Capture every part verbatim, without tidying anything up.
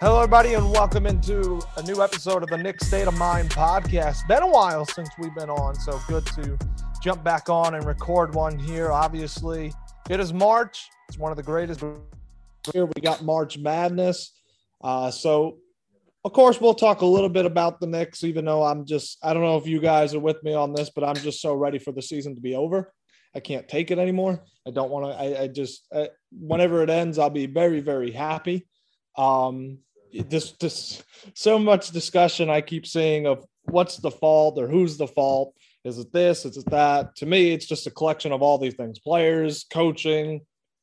Hello, everybody, and welcome into a new episode of the Nick State of Mind podcast. Been a while since we've been on, so good to jump back on and record one here. Obviously, it is March. It's one of the greatest here. We got March Madness. Uh, so, of course, we'll talk a little bit about the Knicks, even though I'm just – I don't know if you guys are with me on this, but I'm just so ready for the season to be over. I can't take it anymore. I don't want to – I I just – whenever it ends, I'll be very, very happy. Um This, this, so much discussion I keep seeing of what's the fault or who's the fault. Is it this? Is it that? To me, it's just a collection of all these things: players, coaching,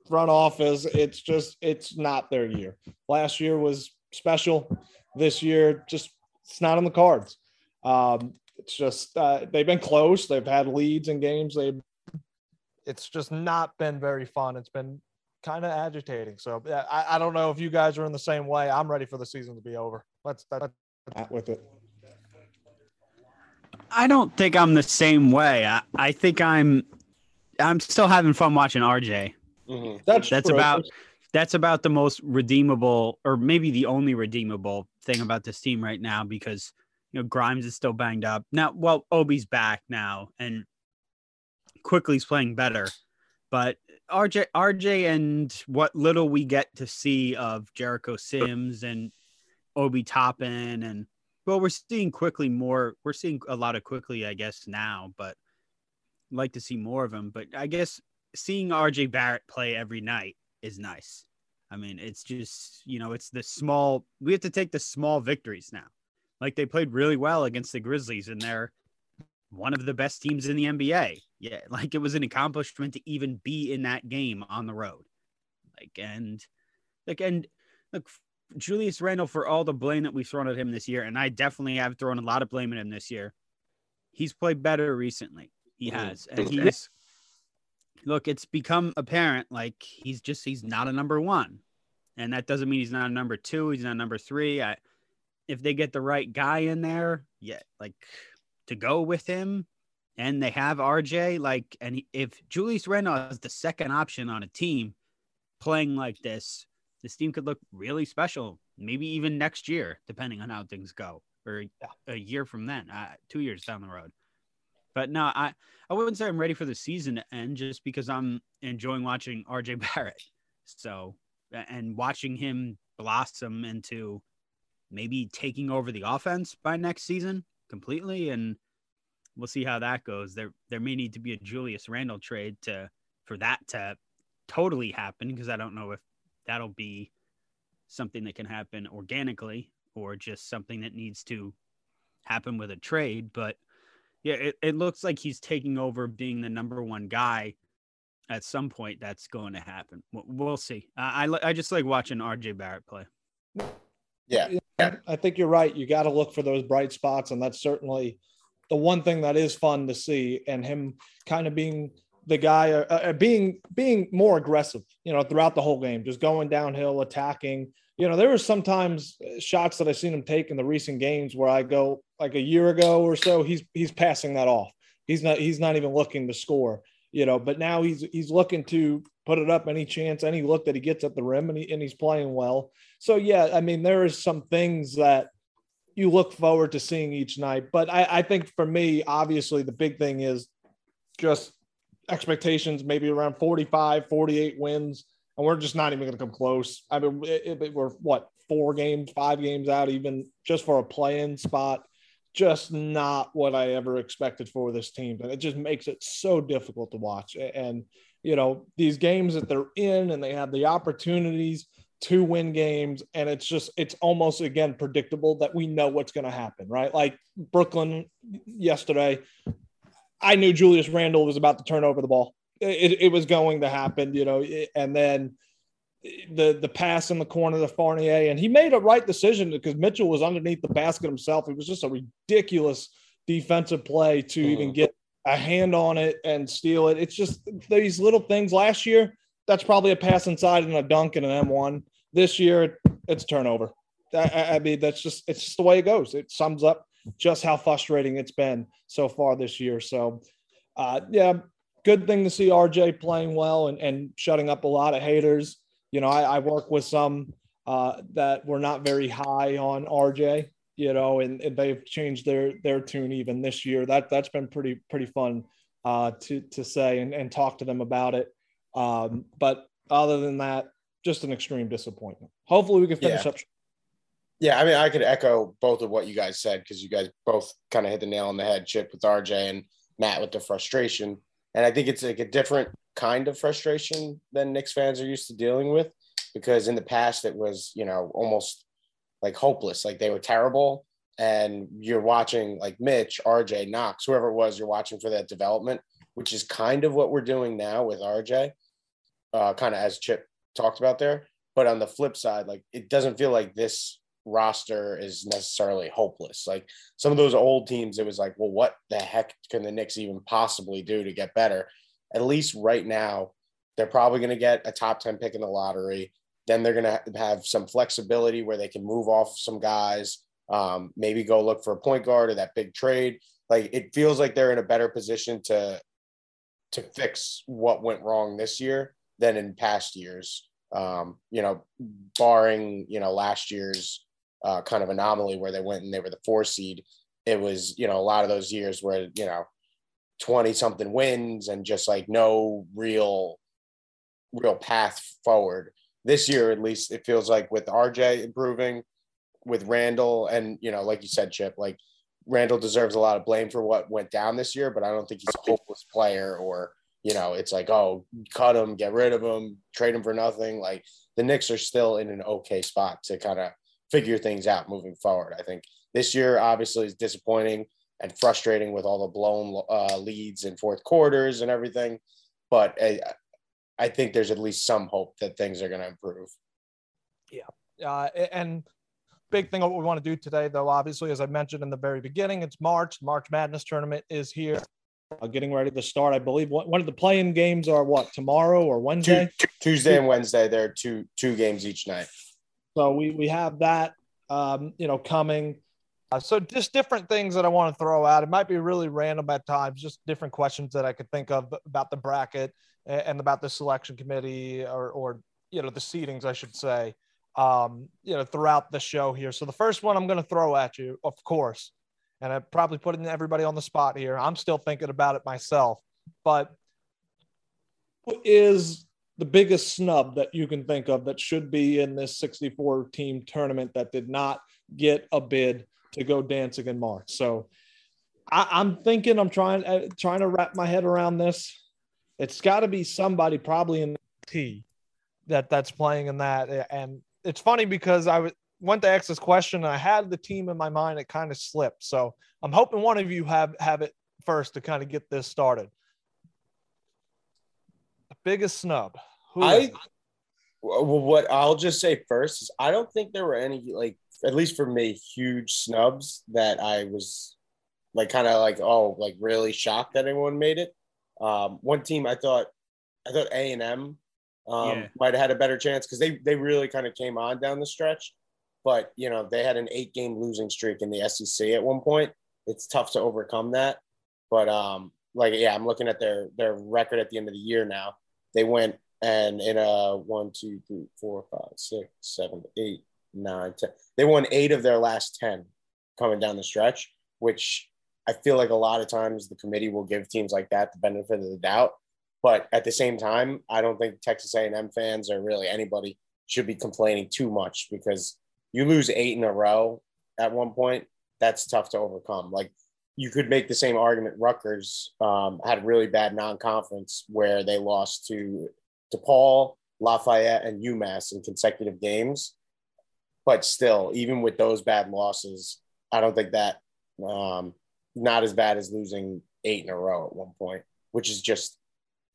front office. It's just, it's not their year. Last year was special. This year, just it's not on the cards. Um, it's just uh, they've been close. They've had leads in games. They, it's just not been very fun. It's been kind of agitating. So I, I don't know if you guys are in the same way. I'm ready for the season to be over. Let's let's get with it. I don't think I'm the same way. I, I think I'm I'm still having fun watching R J. Mm-hmm. That's that's true. about that's about the most redeemable, or maybe the only redeemable thing about this team right now, because you know Grimes is still banged up. Now, well, Obi's back now and Quickly's playing better. But R J R J and what little we get to see of Jericho Sims and Obi Toppin, and well, we're seeing Quickly more. We're seeing a lot of Quickly, I guess, now, but I'd like to see more of him. But I guess seeing R J Barrett play every night is nice. I mean, it's just, you know, it's the small, we have to take the small victories now. Like they played really well against the Grizzlies and they're one of the best teams in the N B A. Yeah, like it was an accomplishment to even be in that game on the road. Like, and like, and look, Julius Randle, for all the blame that we've thrown at him this year, and I definitely have thrown a lot of blame at him this year, he's played better recently. He has. And he's, look, it's become apparent, like, he's just, he's not a number one. And that doesn't mean he's not a number two. He's not a number three. I, if they get the right guy in there, yeah, like, to go with him, and they have R J, like, and if Julius Randle is the second option on a team playing like this, this team could look really special, maybe even next year, depending on how things go, or a year from then, uh, two years down the road. But no, I, I wouldn't say I'm ready for the season to end just because I'm enjoying watching R J Barrett. So, and watching him blossom into maybe taking over the offense by next season completely, and we'll see how that goes. There, there may need to be a Julius Randle trade to for that to totally happen, because I don't know if that'll be something that can happen organically or just something that needs to happen with a trade. But yeah, it, it looks like he's taking over being the number one guy at some point. That's going to happen. We'll, we'll see. I, I I just like watching R J Barrett play. Yeah, I think you're right. You got to look for those bright spots, and that's certainly the one thing that is fun to see, and him kind of being the guy, uh, being being more aggressive, you know, throughout the whole game, just going downhill, attacking. You know, there were sometimes shots that I've seen him take in the recent games where I go, like a year ago or so, he's he's passing that off. He's not he's not even looking to score, you know, but now he's he's looking to put it up any chance, any look that he gets at the rim, and, he, and he's playing well. So, yeah, I mean, there is some things that you look forward to seeing each night. But I, I think for me, obviously, the big thing is just expectations, maybe around forty-five, forty-eight wins, and we're just not even going to come close. I mean, it, it, we're, what, four games, five games out even just for a play-in spot. Just not what I ever expected for this team. And it just makes it so difficult to watch. And you know, these games that they're in, and they have the opportunities to win games. And it's just, it's almost, again, predictable that we know what's going to happen, right? Like Brooklyn yesterday, I knew Julius Randle was about to turn over the ball. It, it was going to happen, you know, and then the the pass in the corner to Fournier, and he made a right decision because Mitchell was underneath the basket himself. It was just a ridiculous defensive play to mm. even get a hand on it and steal it. It's just these little things. Last year, that's probably a pass inside and a dunk and an M one. This year, it's turnover. I, I mean, that's just, it's just the way it goes. It sums up just how frustrating it's been so far this year. So, uh, yeah, good thing to see R J playing well and, and shutting up a lot of haters. You know, I, I work with some uh, that were not very high on R J, you know, and, and they've changed their their tune even this year. That, that's been pretty, pretty fun uh, to, to say and, and talk to them about it. Um, but other than that, just an extreme disappointment. Hopefully we can finish yeah. up. Yeah. I mean, I could echo both of what you guys said, because you guys both kind of hit the nail on the head, Chip with R J and Matt with the frustration. And I think it's like a different kind of frustration than Knicks fans are used to dealing with, because in the past it was, you know, almost like hopeless, like they were terrible. And you're watching like Mitch, R J, Knox, whoever it was, you're watching for that development, which is kind of what we're doing now with R J. Uh, kind of as Chip talked about there, but on the flip side, like it doesn't feel like this roster is necessarily hopeless. Like some of those old teams, it was like, well, what the heck can the Knicks even possibly do to get better? At least right now, they're probably going to get a top ten pick in the lottery. Then they're going to have some flexibility where they can move off some guys, um, maybe go look for a point guard or that big trade. Like it feels like they're in a better position to, to fix what went wrong this year than in past years, um, you know, barring, you know, last year's uh, kind of anomaly where they went and they were the four seed. It was, you know, a lot of those years where, you know, twenty something wins and just like no real, real path forward. This year, at least it feels like with R J improving, with Randall and, you know, like you said, Chip, like Randall deserves a lot of blame for what went down this year, but I don't think he's a hopeless player or, you know, it's like, oh, cut him, get rid of him, trade him for nothing. Like the Knicks are still in an okay spot to kind of figure things out moving forward. I think this year obviously is disappointing and frustrating with all the blown uh, leads in fourth quarters and everything. But I, I think there's at least some hope that things are going to improve. Yeah. Uh, and big thing what we want to do today, though, obviously, as I mentioned in the very beginning, it's March. March Madness tournament is here. Uh, getting ready to start. I believe one, one of the play-in games are what, tomorrow or Wednesday? Tuesday, Tuesday and Wednesday. There are two two games each night. So we we have that, um, you know, coming. Uh, so just different things that I want to throw out. It might be really random at times, just different questions that I could think of about the bracket and, and about the selection committee or, or, you know, the seedings, I should say, um, you know, throughout the show here. So the first one I'm going to throw at you, of course, and I'm probably putting everybody on the spot here. I'm still thinking about it myself. But what is the biggest snub that you can think of that should be in this sixty-four team tournament that did not get a bid to go dancing in March? So I, I'm thinking, I'm trying, uh, trying to wrap my head around this. It's got to be somebody probably in the T that that's playing in that. And it's funny because I was, went to ask this question and I had the team in my mind. It kind of slipped. So I'm hoping one of you have, have it first to kind of get this started. The biggest snub. Who I, well, what I'll just say first is I don't think there were any, like, at least for me, huge snubs that I was like, kind of like, oh, like really shocked that anyone made it. Um, one team I thought, I thought A and M um, yeah. might've had a better chance. Cause they, they really kind of came on down the stretch. But, you know, they had an eight-game losing streak in the S E C at one point. It's tough to overcome that. But, um, like, yeah, I'm looking at their their record at the end of the year now. They went and in a one, two, three, four, five, six, seven, eight, nine, ten. They won eight of their last ten coming down the stretch, which I feel like a lot of times the committee will give teams like that the benefit of the doubt. But at the same time, I don't think Texas A and M fans or really anybody should be complaining too much because – you lose eight in a row at one point, that's tough to overcome. Like you could make the same argument. Rutgers um, had really bad non-conference where they lost to DePaul, Lafayette, and UMass in consecutive games. But still, even with those bad losses, I don't think that um, not as bad as losing eight in a row at one point, which is just,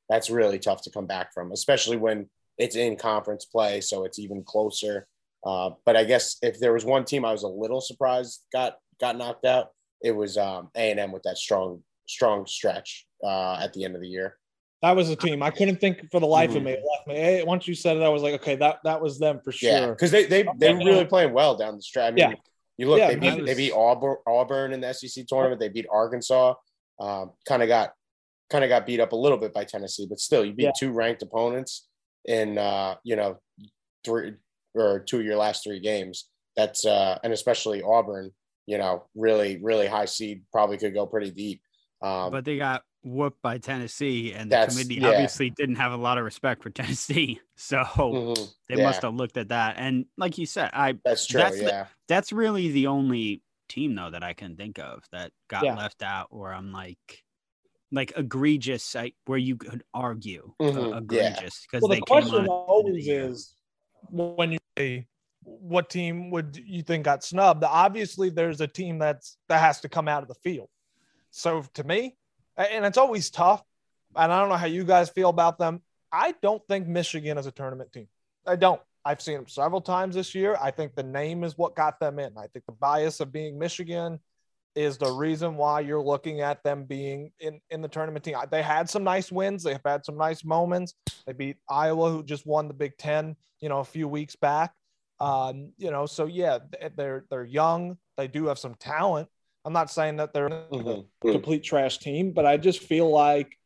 that's really tough to come back from, especially when it's in conference play. So it's even closer. Uh, but I guess if there was one team I was a little surprised got, got knocked out, it was um, A and M with that strong, strong stretch uh, at the end of the year. That was a team. I couldn't think for the life mm-hmm. of me. It left me. Hey, once you said it, I was like, okay, that, that was them for sure. Yeah, because they, they, they were really playing well down the stretch. I mean, yeah. You look, yeah, they, beat, was... they beat Auburn, Auburn in the S E C tournament. They beat Arkansas. Um, kind of got kind of got beat up a little bit by Tennessee, but still, you beat yeah. two ranked opponents in, uh, you know, three or two of your last three games. That's uh, and especially Auburn, you know, really, really high seed, probably could go pretty deep. Um, but they got whooped by Tennessee, and the committee yeah. obviously didn't have a lot of respect for Tennessee. So mm-hmm. they yeah. must have looked at that. And like you said, I that's true. That's, yeah. the, that's really the only team though that I can think of that got yeah. left out, or I'm like, like egregious, I, where you could argue mm-hmm. uh, egregious because yeah. well, they the question always the is when you say what team would you think got snubbed. Obviously, there's a team that's that has to come out of the field. So to me, and it's always tough, and I don't know how you guys feel about them. I don't think Michigan is a tournament team. I don't. I've seen them several times this year. I think the name is what got them in. I think the bias of being Michigan is the reason why you're looking at them being in, in the tournament team. They had some nice wins. They've had some nice moments. They beat Iowa, who just won the Big Ten, you know, a few weeks back. Um, you know, so yeah, they're, they're young. They do have some talent. I'm not saying that they're a complete trash team, but I just feel like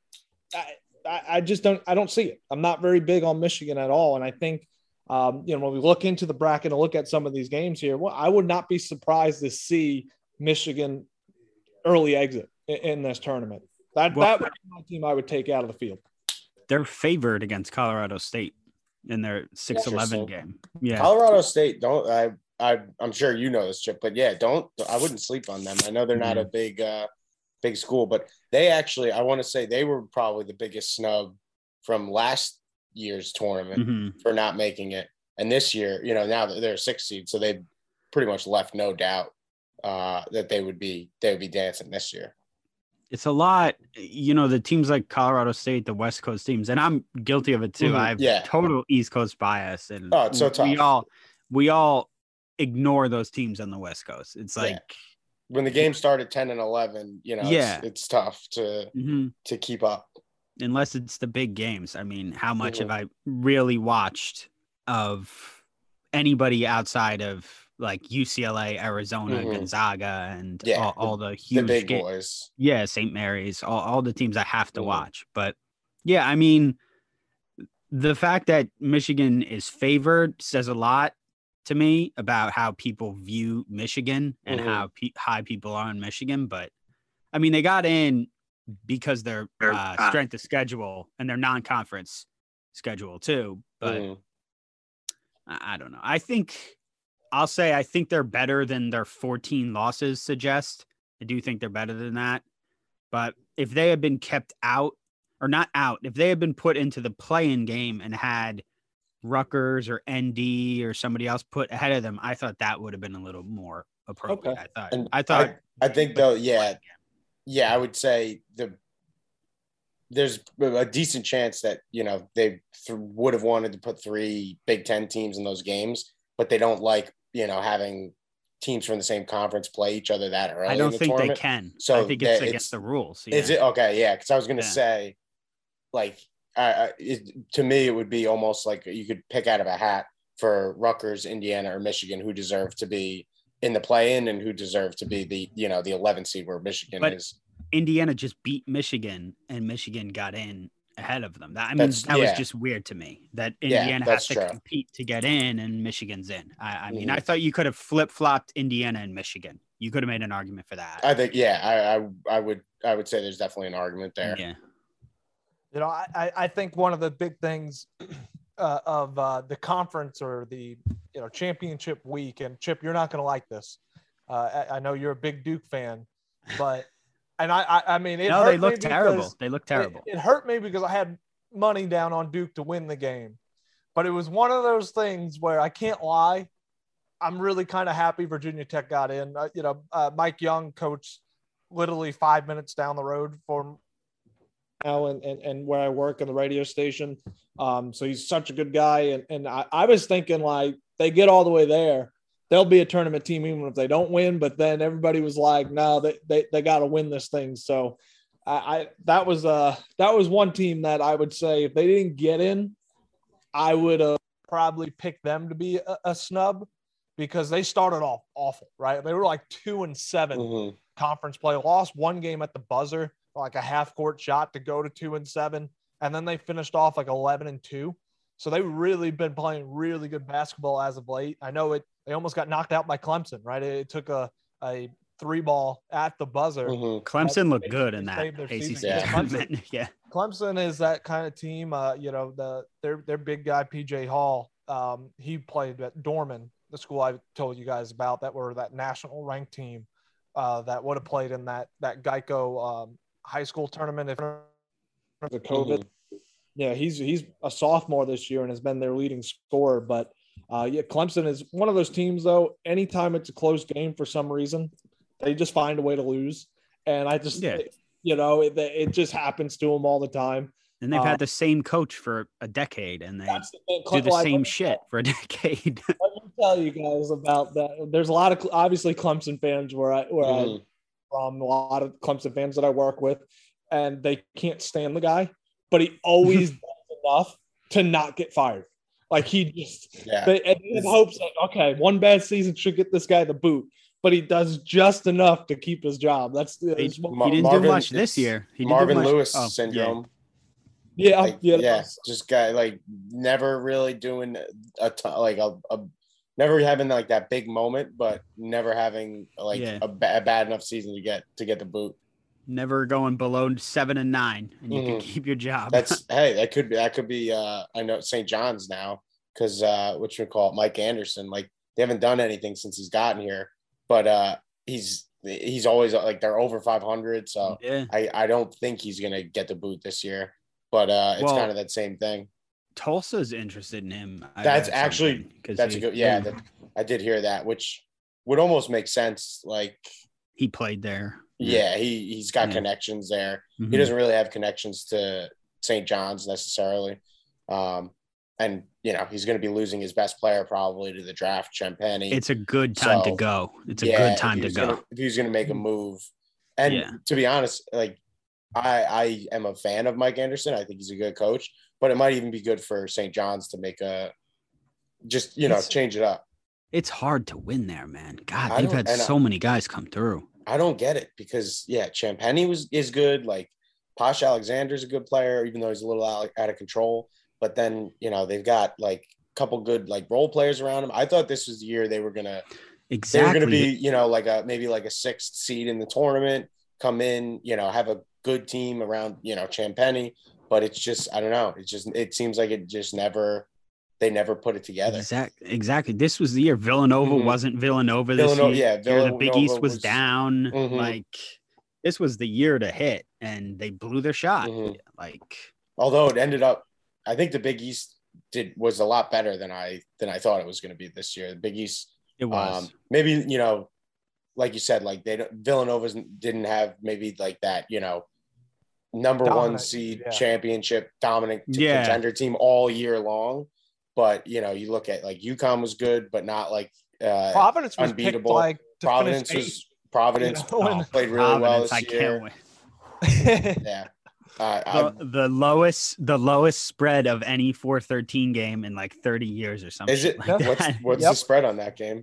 I, I just don't, I don't see it. I'm not very big on Michigan at all. And I think, um, you know, when we look into the bracket and look at some of these games here, well, I would not be surprised to see Michigan early exit in, in this tournament. That, well, that would be my team I would take out of the field. They're favored against Colorado State in their six eleven game. Yeah. Colorado State don't, I, I, I'm sure you know this, Chip, but yeah, don't I wouldn't sleep on them. I know they're not a big, uh, big school, but they actually, I want to say they were probably the biggest snub from last year's tournament mm-hmm. for not making it. And this year, you know, now they're a six seed, so they pretty much left no doubt uh, that they would be they would be dancing this year. It's a lot, you know, the teams like Colorado State, the West Coast teams, and I'm guilty of it too. Mm-hmm. I have yeah. total East Coast bias, and oh, it's so tough. We all, we all. ignore those teams on the West Coast. It's like yeah. when the game started ten and eleven, you know, yeah. it's, it's tough to mm-hmm. to keep up unless it's the big games. I mean, how much mm-hmm. have I really watched of anybody outside of like U C L A, Arizona, mm-hmm. Gonzaga, and yeah. all, all the huge the big games. boys. Yeah, Saint Mary's, all, all the teams I have to mm-hmm. watch. But yeah, I mean, the fact that Michigan is favored says a lot to me about how people view Michigan and mm-hmm. how pe- high people are in Michigan. But I mean, they got in because their uh, strength of schedule and their non-conference schedule too. But mm-hmm. I-, I don't know. I think I'll say, I think they're better than their fourteen losses suggest. I do think they're better than that, but if they had been kept out or not out, if they had been put into the play-in game and had Rutgers or N D or somebody else put ahead of them, I thought that would have been a little more appropriate. Okay. I thought. And I thought. I, I think though, yeah, yeah, I would say the there's a decent chance that you know they th- would have wanted to put three Big Ten teams in those games, but they don't like you know having teams from the same conference play each other that early. I don't in the think tournament. They can. So I think it's that, against it's, the rules. Yeah. Is it okay? Yeah, because I was gonna yeah. say, like. Uh, it, to me, it would be almost like you could pick out of a hat for Rutgers, Indiana, or Michigan, who deserve to be in the play-in and who deserve to be the you know the eleventh seed where Michigan but is. Indiana just beat Michigan, and Michigan got in ahead of them. That, I mean, that's, that yeah. was just weird to me that Indiana yeah, has to true. compete to get in, and Michigan's in. I, I mean, mm-hmm. I thought you could have flip-flopped Indiana and Michigan. You could have made an argument for that. I think, yeah, I, I, I would, I would say there's definitely an argument there. Yeah. You know, I, I think one of the big things uh, of uh, the conference or the, you know, championship week, and Chip, you're not going to like this. Uh, I, I know you're a big Duke fan, but And I, I, I mean, it no, they look terrible. They look terrible. It, it hurt me because I had money down on Duke to win the game, but it was one of those things where I can't lie. I'm really kind of happy Virginia Tech got in. Uh, you know, uh, Mike Young coached literally five minutes down the road from now and, and, and where I work in the radio station. Um, so he's such a good guy. And, and I, I was thinking, like, they get all the way there, they'll be a tournament team even if they don't win. But then everybody was like, no, they they, they got to win this thing. So I, I that was uh that was one team that I would say if they didn't get in, I would uh, probably pick them to be a, a snub because they started off awful, right? They were like two and seven mm-hmm. conference play, lost one game at the buzzer, like a half court shot to go to two and seven, and then they finished off like eleven and two. So they've really been playing really good basketball as of late. I know it. They almost got knocked out by Clemson, right? It, it took a, a three ball at the buzzer. Mm-hmm. Clemson looked good in that A C C tournament. Yeah, Clemson is that kind of team. Uh, you know, the their their big guy P J Hall. Um, he played at Dorman, the school I told you guys about that were that national ranked team uh, that would have played in that that Geico um, high school tournament if the COVID. Mm-hmm. Yeah, he's he's a sophomore this year and has been their leading scorer. But, uh, yeah, Clemson is one of those teams, though, anytime it's a close game for some reason, they just find a way to lose. And I just, yeah. you know, it, it just happens to them all the time. And they've um, had the same coach for a decade, and they the do the like, same shit for a decade. Let me tell you guys about that. There's a lot of, obviously, Clemson fans where, I, where mm. I'm from, a lot of Clemson fans that I work with, and they can't stand the guy. But he always does enough to not get fired. Like he just yeah. they, and he hopes that, okay, one bad season should get this guy the boot, but he does just enough to keep his job. That's he, he didn't Marvin, do much this year. He Marvin didn't do Lewis much. syndrome. Yeah, like, yeah, yeah. Just guy like never really doing a t- like a, a never having like that big moment, but never having like yeah. a, ba- a bad enough season to get to get the boot. Never going below seven and nine, and you mm. can keep your job. That's hey, that could be that could be. Uh, I know Saint John's now because uh, what you call it, Mike Anderson. Like they haven't done anything since he's gotten here, but uh, he's he's always like they're over five hundred. So yeah. I I don't think he's gonna get the boot this year. But uh, it's well, kind of that same thing. Tulsa's interested in him. I that's actually that's he, a good. Yeah, that, I did hear that, which would almost make sense. Like he played there. Yeah, he, he's got yeah. connections there. Mm-hmm. He doesn't really have connections to Saint John's necessarily. Um, and, you know, he's going to be losing his best player probably to the draft, Champagny. It's a good time so, to go. It's a yeah, good time to go. Gonna, if he's going to make a move. And yeah. to be honest, like, I, I am a fan of Mike Anderson. I think he's a good coach. But it might even be good for Saint John's to make a – just, you know, it's, change it up. It's hard to win there, man. God, they've had so I, many guys come through. I don't get it because, yeah, Champagny was is good. Like, Posh Alexander's a good player, even though he's a little out, out of control. But then, you know, they've got, like, a couple good, like, role players around him. I thought this was the year they were going to – Exactly. They were going to be, you know, like a maybe like a sixth seed in the tournament, come in, you know, have a good team around, you know, Champagny. But it's just – I don't know. It's just – it seems like it just never – they never put it together. Exactly. Exactly. This was the year Villanova mm-hmm. wasn't Villanova. This Villanova, year. Yeah, Villanova the Big East was, was down. Mm-hmm. Like this was the year to hit, and they blew their shot. Mm-hmm. Like, although it ended up, I think the Big East did was a lot better than I than I thought it was going to be this year. The Big East, it was um, maybe you know, like you said, like they don't, Villanova didn't have maybe like that you know number dominant, one seed yeah. championship dominant yeah. contender team all year long. But, you know, you look at, like, UConn was good, but not, like, uh, Providence was unbeatable. Like, Providence was – Providence you know, oh, played really Providence, well this I year. I can't win. yeah. Uh, the, the lowest the lowest spread of any four thirteen game in, like, thirty years or something. Is it like – what's, what's yep. the spread on that game?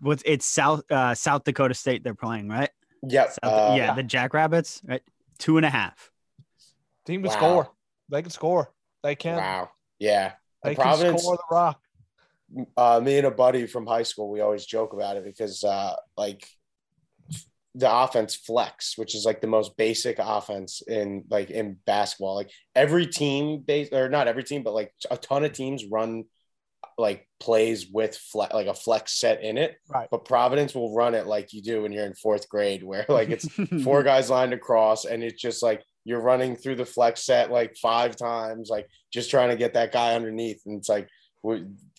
What's It's South uh, South Dakota State they're playing, right? Yep. South, uh, yeah, the Jackrabbits, right? Two and a half. Team can wow. score. They can score. They can. Wow. Yeah. They Providence, can score the rock. Uh, me and a buddy from high school, we always joke about it because, uh, like, the offense flex, which is like the most basic offense in like in basketball. Like every team, base or not every team, but like a ton of teams run like plays with fle- like a flex set in it, right. But Providence will run it like you do when you're in fourth grade, where like it's four guys lined across and it's just like you're running through the flex set like five times, like just trying to get that guy underneath. And it's like,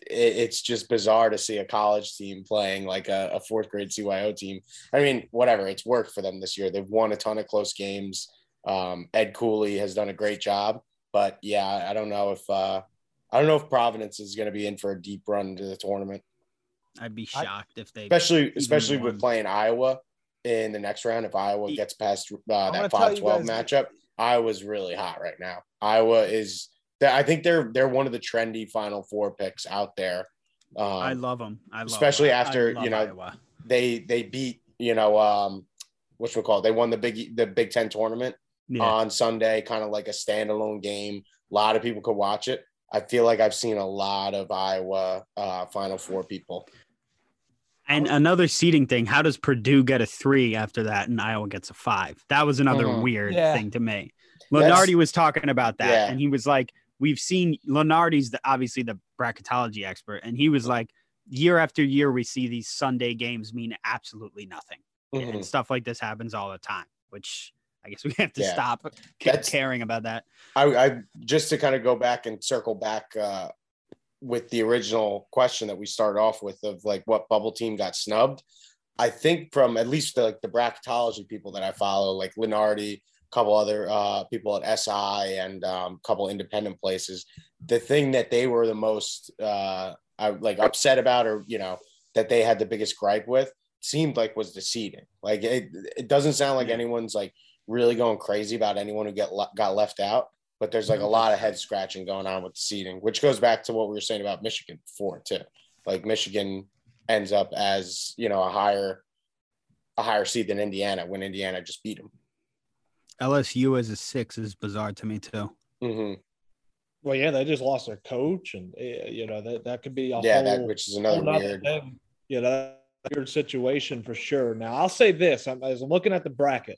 it's just bizarre to see a college team playing like a, a fourth grade C Y O team. I mean, whatever, it's worked for them this year. They've won a ton of close games. Um, Ed Cooley has done a great job, but yeah, I don't know if, uh, I don't know if Providence is going to be in for a deep run into the tournament. I'd be shocked I, if they, especially, especially won. With playing Iowa in the next round. If Iowa gets past uh, that five twelve matchup, Iowa's really hot right now. Iowa is, I think they're they're one of the trendy Final Four picks out there. Um, I love them, I love especially them. After I love you know Iowa. they they beat you know um, what we call it? They won the big the Big Ten tournament yeah. on Sunday, kind of like a standalone game. A lot of people could watch it. I feel like I've seen a lot of Iowa uh, Final Four people. And another seeding thing: how does Purdue get a three after that, and Iowa gets a five? That was another mm. weird yeah. thing to me. Lunardi yes. was talking about that, yeah. and he was like. We've seen Lunardi's the, obviously the bracketology expert. And he was like, year after year, we see these Sunday games mean absolutely nothing. Mm-hmm. And stuff like this happens all the time, which I guess we have to yeah. stop That's, caring about that. I, I just to kind of go back and circle back uh, with the original question that we started off with of like what bubble team got snubbed. I think from at least the, like the bracketology people that I follow, like Lunardi, couple other uh, people at S I and a um, couple independent places. The thing that they were the most uh, I, like upset about, or, you know, that they had the biggest gripe with seemed like was the seeding. Like it, it doesn't sound like anyone's like really going crazy about anyone who get le- got left out, but there's like a lot of head scratching going on with the seeding, which goes back to what we were saying about Michigan before too. Like Michigan ends up as, you know, a higher, a higher seed than Indiana when Indiana just beat them. L S U as a six is bizarre to me too. Mm-hmm. Well, yeah, they just lost their coach, and you know that that could be a yeah, whole, that which is another weird, thing, you know, weird situation for sure. Now, I'll say this: I'm, as I'm looking at the bracket,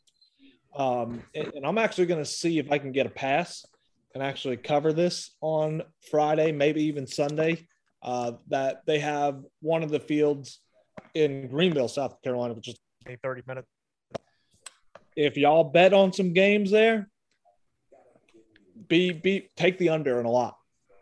um, and, and I'm actually going to see if I can get a pass and actually cover this on Friday, maybe even Sunday. Uh, that they have one of the fields in Greenville, South Carolina, which is thirty minutes. If y'all bet on some games there, be be take the under in a lot.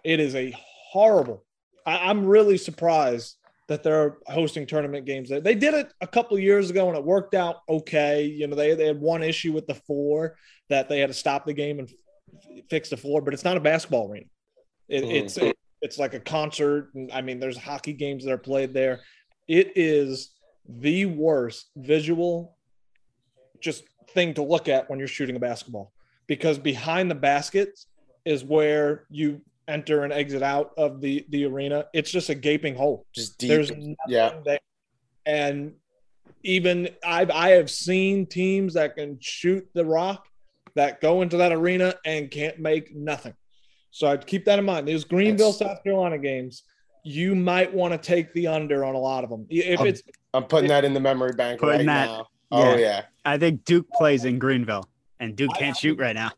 It is a horrible. I, I'm really surprised that they're hosting tournament games there. They did it a couple years ago and it worked out okay. You know, they they had one issue with the floor that they had to stop the game and f- fix the floor, but it's not a basketball arena. It, mm-hmm. It's it, it's like a concert. And, I mean, there's hockey games that are played there. It is the worst visual, just. Thing to look at when you're shooting a basketball, because behind the baskets is where you enter and exit out of the the arena. It's just a gaping hole. Just deep. There's nothing yeah. there. And even I've I have seen teams that can shoot the rock that go into that arena and can't make nothing. So I'd keep that in mind. These Greenville, That's... South Carolina games, you might want to take the under on a lot of them. If I'm, it's, I'm putting if, that in the memory bank right that, now. Yeah. Oh yeah, I think Duke plays in Greenville, and Duke can't shoot right now.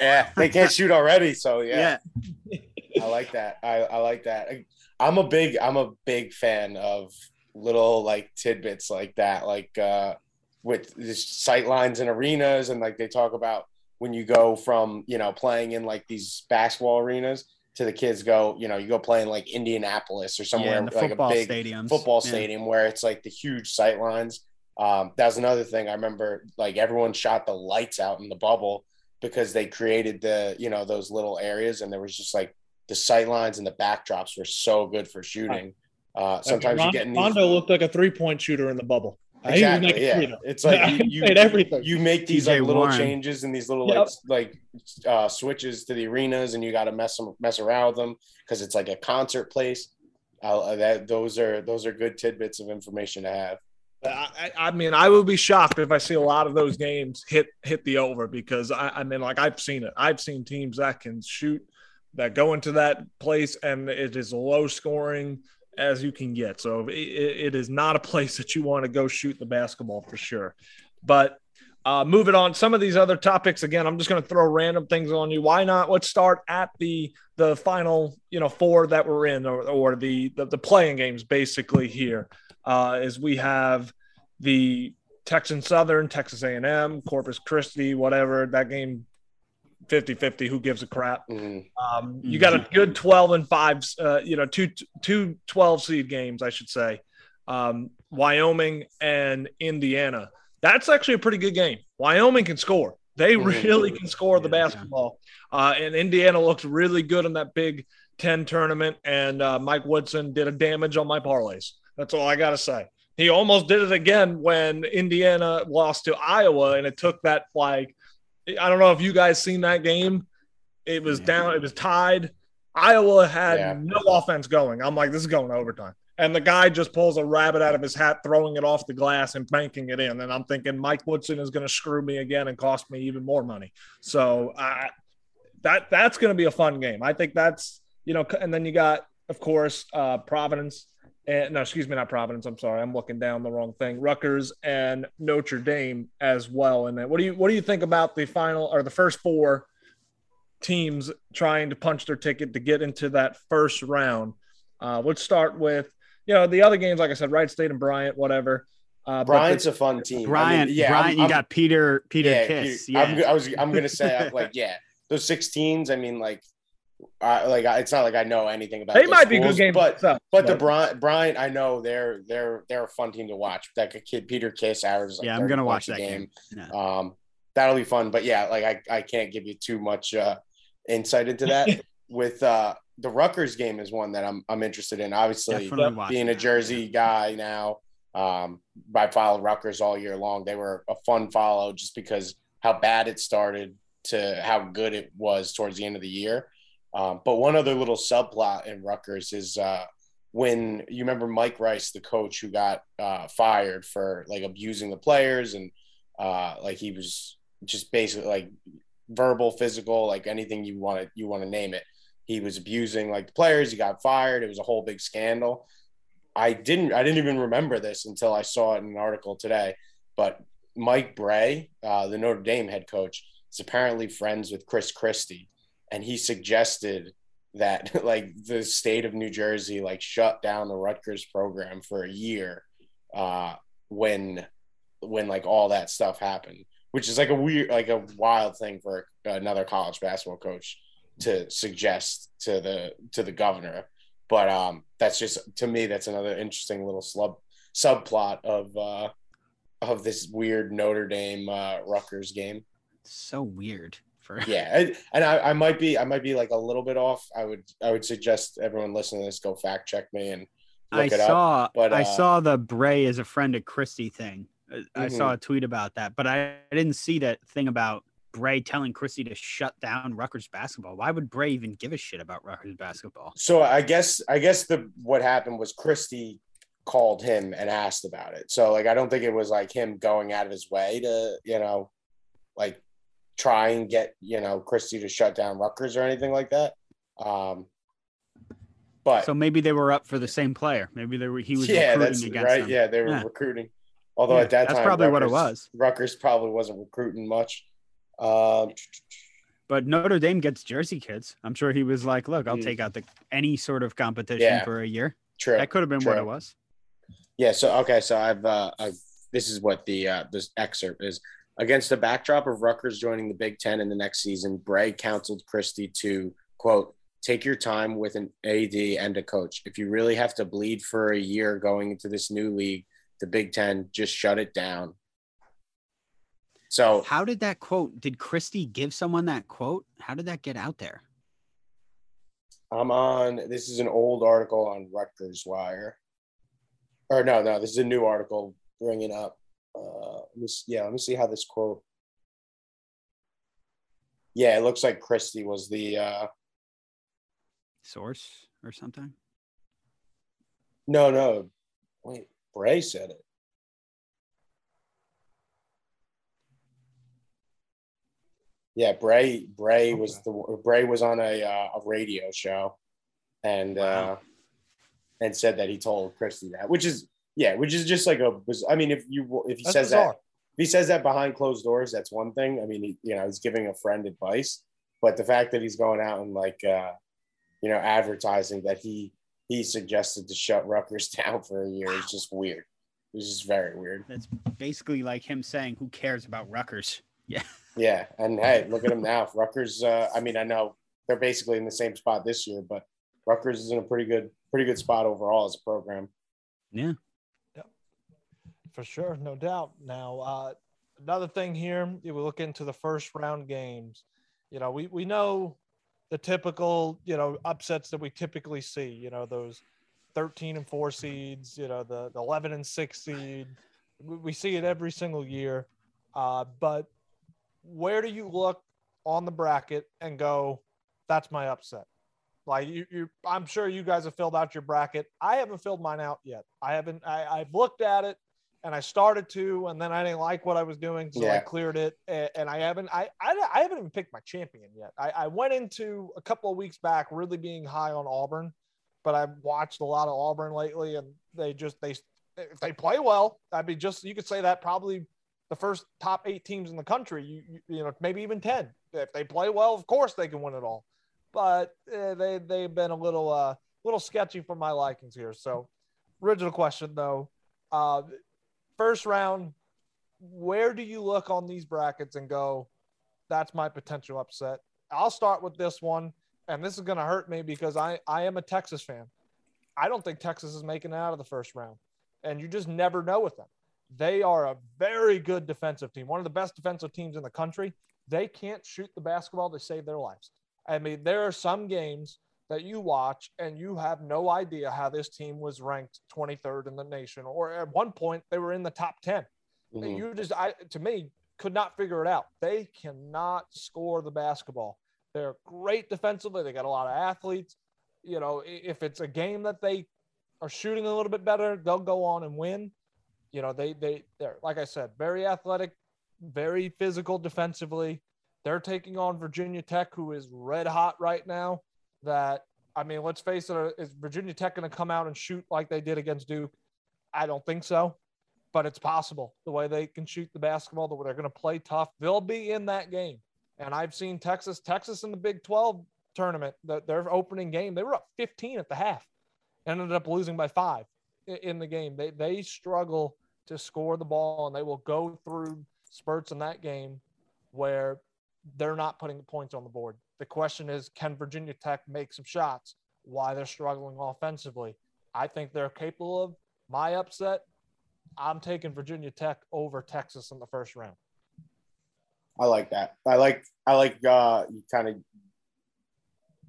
yeah, they can't shoot already. So yeah, yeah. I like that. I, I like that. I, I'm a big I'm a big fan of little like tidbits like that, like uh, with this sight lines and arenas, and like they talk about when you go from you know playing in like these basketball arenas to the kids go you know you go play in like Indianapolis or somewhere yeah, in like a big stadiums. football yeah. stadium where it's like the huge sight lines. Um, that was another thing I remember, like everyone shot the lights out in the bubble because they created the, you know, those little areas. And there was just like the sight lines and the backdrops were so good for shooting. Uh, sometimes Rondo, you get in these... Rondo looked like a three point shooter in the bubble. Exactly. He yeah. It's like you, you, everything. you make these like, little Warren. changes and these little yep. like, like uh, switches to the arenas and you got to mess them, mess around with them because it's like a concert place. Uh, that those are, those are good tidbits of information to have. I, I mean, I would be shocked if I see a lot of those games hit hit the over because, I, I mean, like I've seen it. I've seen teams that can shoot, that go into that place, and it is low scoring as you can get. So it, it is not a place that you want to go shoot the basketball for sure. But Uh, moving on, some of these other topics, again, I'm just going to throw random things on you. Why not? Let's start at the the final, you know, four that we're in, or, or the, the the playing games basically here, uh, is we have the Texas Southern, Texas A and M, Corpus Christi, whatever, that game fifty-fifty, who gives a crap. Mm. Um, you got a good twelve and five, uh, you know, two, two twelve seed games, I should say, um, Wyoming and Indiana. That's actually a pretty good game. Wyoming can score. They really can score the basketball. Uh, and Indiana looked really good in that Big Ten tournament, and uh, Mike Woodson did a damage on my parlays. That's all I got to say. He almost did it again when Indiana lost to Iowa, and it took that, like, I don't know if you guys seen that game. It was down. It was tied. Iowa had yeah. no offense going. I'm like, this is going to overtime. And the guy just pulls a rabbit out of his hat, throwing it off the glass and banking it in. And I'm thinking Mike Woodson is going to screw me again and cost me even more money. So I, that that's going to be a fun game. I think that's, you know, and then you got, of course, uh, Providence. And, no, excuse me, not Providence. I'm sorry. I'm looking down the wrong thing. Rutgers and Notre Dame as well. And then what do you what do you think about the final or the first four teams trying to punch their ticket to get into that first round? Uh, let's start with, you know, the other games, like I said, Wright State and Bryant, whatever. Uh, Bryant's a fun team. Bryant, I mean, yeah, Bryant, I'm, you I'm, got Peter, Peter yeah, Kiss. Peter, yeah. I'm, I was, I'm gonna say, I'm like, yeah, those sixteens. I mean, like, I, like, I, it's not like I know anything about. They might schools, be good games, but stuff, but right? the Bryant, Bryant, I know they're they're they're a fun team to watch. Like a kid, Peter Kiss, averages. Like yeah, I'm gonna watch that game. game. No. Um, that'll be fun. But yeah, like I, I can't give you too much uh, insight into that. With uh, the Rutgers game is one that I'm I'm interested in. Obviously, being a Jersey that. guy now, um, I followed Rutgers all year long. They were a fun follow just because how bad it started to how good it was towards the end of the year. Um, but one other little subplot in Rutgers is uh, when you remember Mike Rice, the coach who got uh, fired for like abusing the players and uh, like he was just basically like verbal, physical, like anything you want to you want to name it. He was abusing like the players. He got fired. It was a whole big scandal. I didn't I didn't even remember this until I saw it in an article today. But Mike Bray, uh, the Notre Dame head coach, is apparently friends with Chris Christie. And he suggested that like the state of New Jersey, like shut down the Rutgers program for a year uh, when when like all that stuff happened, which is like a weird, like a wild thing for another college basketball coach to suggest to the to the governor. But um, that's just, to me, that's another interesting little sub subplot of uh, of this weird Notre Dame uh, Rutgers game. So weird. For yeah, and I, I might be I might be like a little bit off. I would I would suggest everyone listening to this go fact check me and look I it saw, up. But I uh, saw the Bray is a friend of Christie thing. Mm-hmm. I saw a tweet about that, but I, I didn't see that thing about Bray telling Christie to shut down Rutgers basketball. Why would Bray even give a shit about Rutgers basketball? So I guess I guess the what happened was Christie called him and asked about it. So like I don't think it was like him going out of his way to, you know, like try and get, you know, Christie to shut down Rutgers or anything like that. Um, but so maybe they were up for the same player. Maybe they were he was yeah, recruiting that's, against right. them. Yeah, they were yeah. recruiting. Although yeah, at that that's time, probably Rutgers, what it was. Rutgers probably wasn't recruiting much. Um, but Notre Dame gets Jersey kids. I'm sure he was like, "Look, I'll mm. take out the any sort of competition yeah. for a year." True. That could have been True. what it was. Yeah. So okay. So I've, uh, I've this is what the uh, this excerpt is. Against the backdrop of Rutgers joining the Big Ten in the next season, Bray counseled Christie to, quote, take your time with an A D and a coach. If you really have to bleed for a year going into this new league, the Big Ten, just shut it down. So how did that quote, did Christie give someone that quote? How did that get out there? I'm on, this is an old article on Rutgers Wire. Or no, no, this is a new article bringing up. Uh, let me, yeah, let me see how this quote. Yeah, it looks like Christie was the uh, source or something. No, no, wait, Bray said it. Yeah, Bray, Bray okay. was the Bray was on a uh, a radio show, and wow. uh, and said that he told Christie that, which is. Yeah, which is just like a. I mean, if you if he That's says bizarre. if he says that behind closed doors, that's one thing. I mean, he, you know, he's giving a friend advice, but the fact that he's going out and like, uh, you know, advertising that he, he suggested to shut Rutgers down for a year wow. is just weird. It's just very weird. That's basically like him saying, who cares about Rutgers? Yeah. Yeah. And hey, look at him now. Rutgers, uh, I mean, I know they're basically in the same spot this year, but Rutgers is in a pretty good, pretty good spot overall as a program. Yeah. Yep. For sure. No doubt. Now, uh, another thing here, if we look into the first round games, you know, we, we know the typical, you know, upsets that we typically see, you know, those thirteen and four seeds, you know, the, the eleven and six seed, we see it every single year. Uh, but where do you look on the bracket and go, that's my upset? Like you, you, I'm sure you guys have filled out your bracket. I haven't filled mine out yet. I haven't, I, I've looked at it and I started to, and then I didn't like what I was doing. So yeah. I cleared it. And, and I haven't, I, I, I haven't even picked my champion yet. I, I went into a couple of weeks back really being high on Auburn, but I've watched a lot of Auburn lately and they just, they, if they play well, I'd be just, you could say that probably the first top eight teams in the country, you, you, you know, maybe even ten, if they play well, of course they can win it all. But uh, they, they've been a little, uh, little sketchy for my likings here. So original question though, uh, first round, where do you look on these brackets and go, that's my potential upset? I'll start with this one. And this is going to hurt me because I, I am a Texas fan. I don't think Texas is making it out of the first round. And you just never know with them. They are a very good defensive team, one of the best defensive teams in the country. They can't shoot the basketball to save their lives. I mean, there are some games that you watch and you have no idea how this team was ranked twenty-third in the nation, or at one point they were in the top ten. Mm-hmm. And you just, I, to me, could not figure it out. They cannot score the basketball. They're great defensively. They got a lot of athletes. You know, if it's a game that they are shooting a little bit better, they'll go on and win. You know, they, they, they're, like I said, very athletic, very physical defensively. They're taking on Virginia Tech, who is red hot right now. That, I mean, let's face it, is Virginia Tech going to come out and shoot like they did against Duke? I don't think so, but it's possible. The way they can shoot the basketball, the way they're going to play tough, they'll be in that game. And I've seen Texas, Texas in the Big twelve tournament, the, their opening game, they were up fifteen at the half and ended up losing by five in the game. They they struggle to score the ball, and they will go through spurts in that game where they're not putting the points on the board. The question is, can Virginia Tech make some shots while they're struggling offensively? I think they're capable of my upset. I'm taking Virginia Tech over Texas in the first round. I like that. I like, I like uh, kind of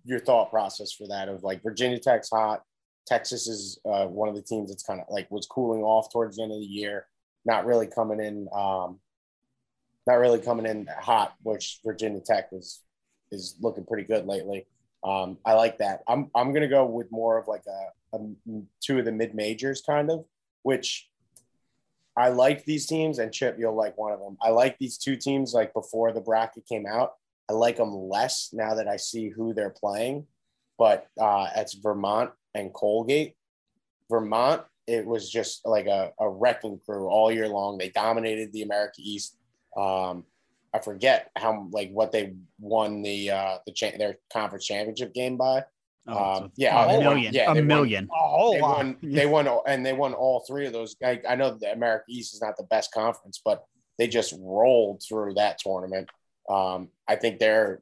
your thought process for that of like Virginia Tech's hot. Texas is uh, one of the teams that's kind of like was cooling off towards the end of the year, not really coming in, um, not really coming in hot, which Virginia Tech is, is looking pretty good lately. Um, I like that. I'm, I'm going to go with more of like a, a two of the mid majors kind of, which I like these teams, and Chip, you'll like one of them. I like these two teams, like before the bracket came out. I like them less now that I see who they're playing, but uh, it's Vermont and Colgate. Vermont, it was just like a, a wrecking crew all year long. They dominated the America East. Um, I forget how, like what they won the uh, the cha- their conference championship game by. Oh, um, yeah, a million, won, yeah, a million, won, a whole they lot. Won, they won, and they won all three of those. I, I know the America East is not the best conference, but they just rolled through that tournament. Um, I think they're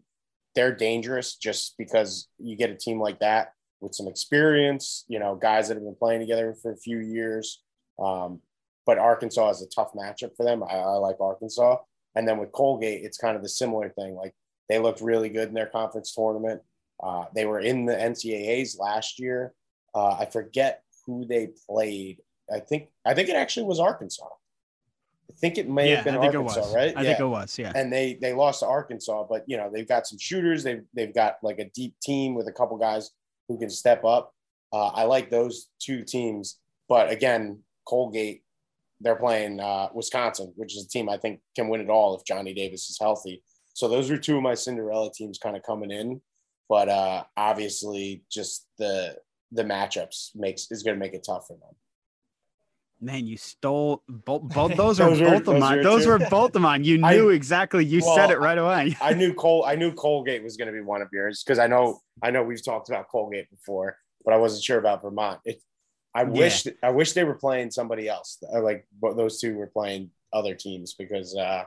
they're dangerous just because you get a team like that with some experience, you know, guys that have been playing together for a few years. Um, but Arkansas is a tough matchup for them. I, I like Arkansas, and then with Colgate, it's kind of the similar thing. Like they looked really good in their conference tournament. Uh, they were in the N C A As last year. Uh, I forget who they played. I think I think it actually was Arkansas. I think it may yeah, have been Arkansas, right? I yeah. think it was, yeah. And they they lost to Arkansas, but you know they've got some shooters. They've they've got like a deep team with a couple guys who can step up. Uh, I like those two teams, but again, Colgate, they're playing uh, Wisconsin, which is a team I think can win it all if Johnny Davis is healthy. So those are two of my Cinderella teams kind of coming in. But uh, obviously, just the the matchups makes is going to make it tough for them. Man, you stole both. both those, those were both of mine. Those were both of mine. You knew I, exactly. You well, said it right away. I knew Col. I knew Colgate was going to be one of yours because I know. I know we've talked about Colgate before, but I wasn't sure about Vermont. It, I yeah. wish. I wish they were playing somebody else. Like those two were playing other teams because uh,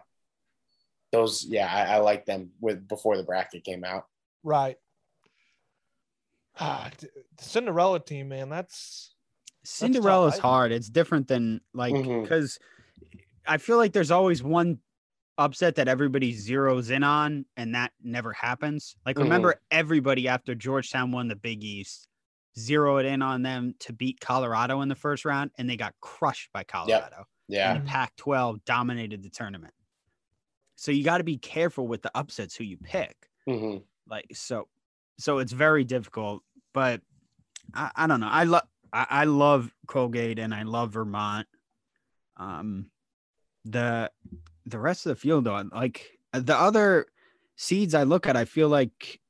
those. Yeah, I, I liked them with before the bracket came out. Right. Ah, the Cinderella team, man. That's. Cinderella's hard. It's different than like because mm-hmm. I feel like there's always one upset that everybody zeroes in on, and that never happens. Like mm-hmm. remember, everybody after Georgetown won the Big East zeroed in on them to beat Colorado in the first round, and they got crushed by Colorado. Yep. Yeah, and the Pac twelve dominated the tournament. So you got to be careful with the upsets who you pick. Mm-hmm. Like so, so it's very difficult. But I, I don't know. I love. I love Colgate and I love Vermont. Um, the the rest of the field, though, like the other seeds I look at, I feel like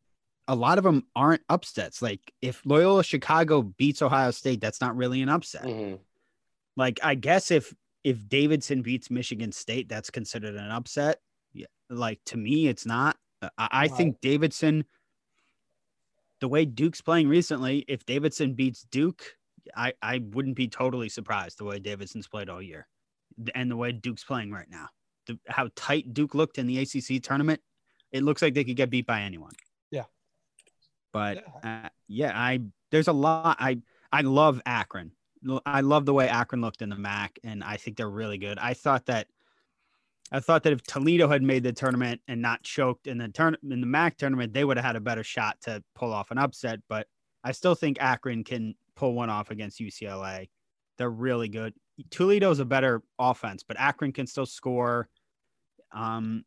a lot of them aren't upsets. Like if Loyola Chicago beats Ohio State, that's not really an upset. Mm-hmm. Like I guess if if Davidson beats Michigan State, that's considered an upset. Yeah, like to me, it's not. I, I wow. think Davidson, the way Duke's playing recently, if Davidson beats Duke. I, I wouldn't be totally surprised the way Davidson's played all year and the way Duke's playing right now, the, how tight Duke looked in the A C C tournament. It looks like they could get beat by anyone. Yeah. But yeah, uh, yeah I, there's a lot. I, I love Akron. I love the way Akron looked in the M A C and I think they're really good. I thought that, I thought that if Toledo had made the tournament and not choked in the turn in the M A C tournament, they would have had a better shot to pull off an upset, but I still think Akron can pull one off against U C L A. They're really good. Toledo's a better offense, but Akron can still score. Um,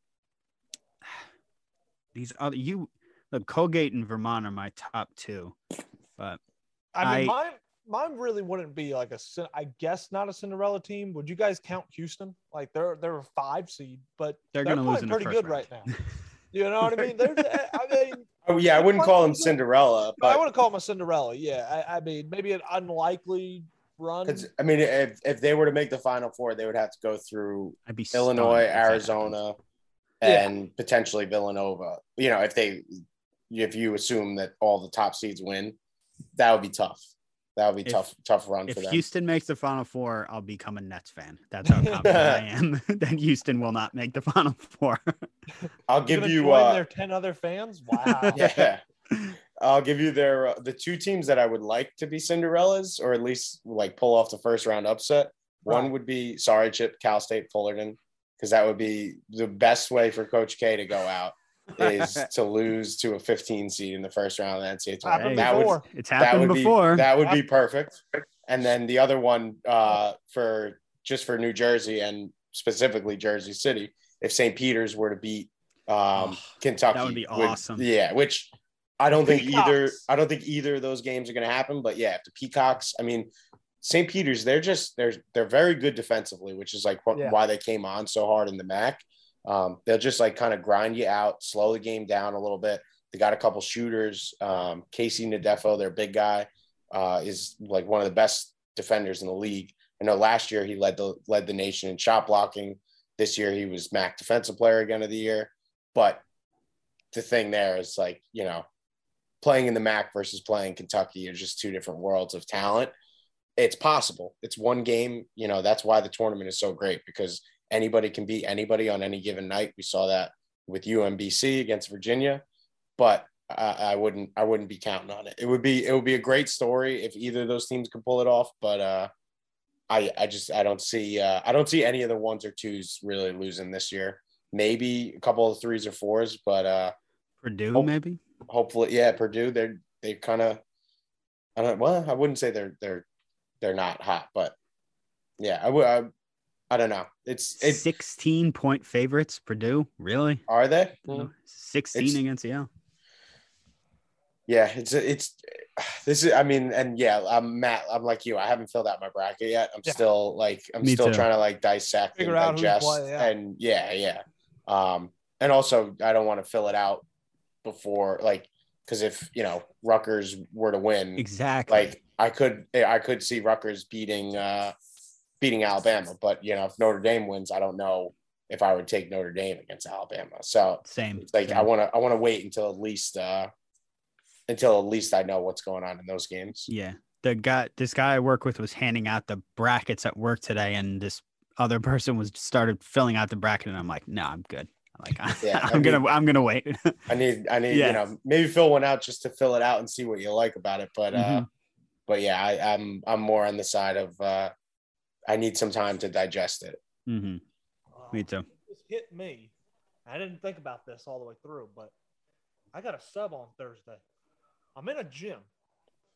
these other you look Colgate and Vermont are my top two, but I mean I, mine mine really wouldn't be like a I guess not a Cinderella team. Would you guys count Houston? Like they're they're a five seed, but they're, they're going to lose pretty good round. Right now. You know what I mean? They're, I mean. Oh yeah, I wouldn't call them Cinderella. But I wouldn't call them a Cinderella. Yeah, I, I mean, maybe an unlikely run. I mean, if if they were to make the Final Four, they would have to go through Illinois, Arizona, and yeah. potentially Villanova. You know, if they, if you assume that all the top seeds win, that would be tough. That would be if, tough, tough run for them. If Houston makes the Final Four, I'll become a Nets fan. That's how confident I am that Houston will not make the Final Four. I'll give you uh, their ten other fans. Wow. Yeah, I'll give you their uh, the two teams that I would like to be Cinderellas, or at least like pull off the first round upset. Right. One would be sorry, Chip, Cal State Fullerton, because that would be the best way for Coach K to go out. Is to lose to a fifteen seed in the first round of the N C A A tournament. Hey, that would, it's happened that would before. Be, that would be perfect. And then the other one uh, for just for New Jersey and specifically Jersey City, if Saint Peter's were to beat um, oh, Kentucky, that would be awesome. Would, yeah, which I don't think either. I don't think either of those games are going to happen. But yeah, if the Peacocks, I mean, Saint Peter's, they're just they're they're very good defensively, which is like what, yeah. why they came on so hard in the M A C. Um, they'll just like kind of grind you out, slow the game down a little bit. They got a couple shooters. Um, Casey Nadefo, their big guy, uh, is like one of the best defenders in the league. I know last year he led the led the nation in shot blocking. This year he was M A C Defensive Player Again of the Year. But the thing there is like, you know, playing in the M A C versus playing Kentucky are just two different worlds of talent. It's possible. It's one game. You know, that's why the tournament is so great because – anybody can beat anybody on any given night. We saw that with U M B C against Virginia, but I, I wouldn't, I wouldn't be counting on it. It would be, it would be a great story if either of those teams could pull it off. But uh, I, I just, I don't see, uh, I don't see any of the ones or twos really losing this year. Maybe a couple of threes or fours, but uh, Purdue ho- maybe. Hopefully, yeah, Purdue. They're they kind of, I don't. Well, I wouldn't say they're they're they're not hot, but yeah, I would. I, I don't know. It's, it's sixteen point favorites. Purdue, really? Are they mm-hmm. sixteen it's, against Yale? Yeah, it's it's this is. I mean, and yeah, I'm Matt. I'm like you. I haven't filled out my bracket yet. I'm yeah. still like I'm Me still too. trying to like dissect Figure and digest. Play, yeah. And yeah, yeah. Um, and also I don't want to fill it out before like because if you know Rutgers were to win, exactly. Like I could I could see Rutgers beating. Uh, beating Alabama. But, you know, if Notre Dame wins, I don't know if I would take Notre Dame against Alabama. So same, it's like same. I want to I want to wait until at least uh, until at least I know what's going on in those games. Yeah. The guy, this guy I work with was handing out the brackets at work today, and this other person was started filling out the bracket, and I'm like, no, I'm good. Like, I, yeah, I'm I mean, gonna, I'm gonna wait. I need, I need, yeah. you know, maybe fill one out just to fill it out and see what you like about it. But, mm-hmm. uh, but yeah, I, I'm, I'm more on the side of, uh, I need some time to digest it. Mm-hmm. Uh, me too. It hit me. I didn't think about this all the way through, but I got a sub on Thursday. I'm in a gym,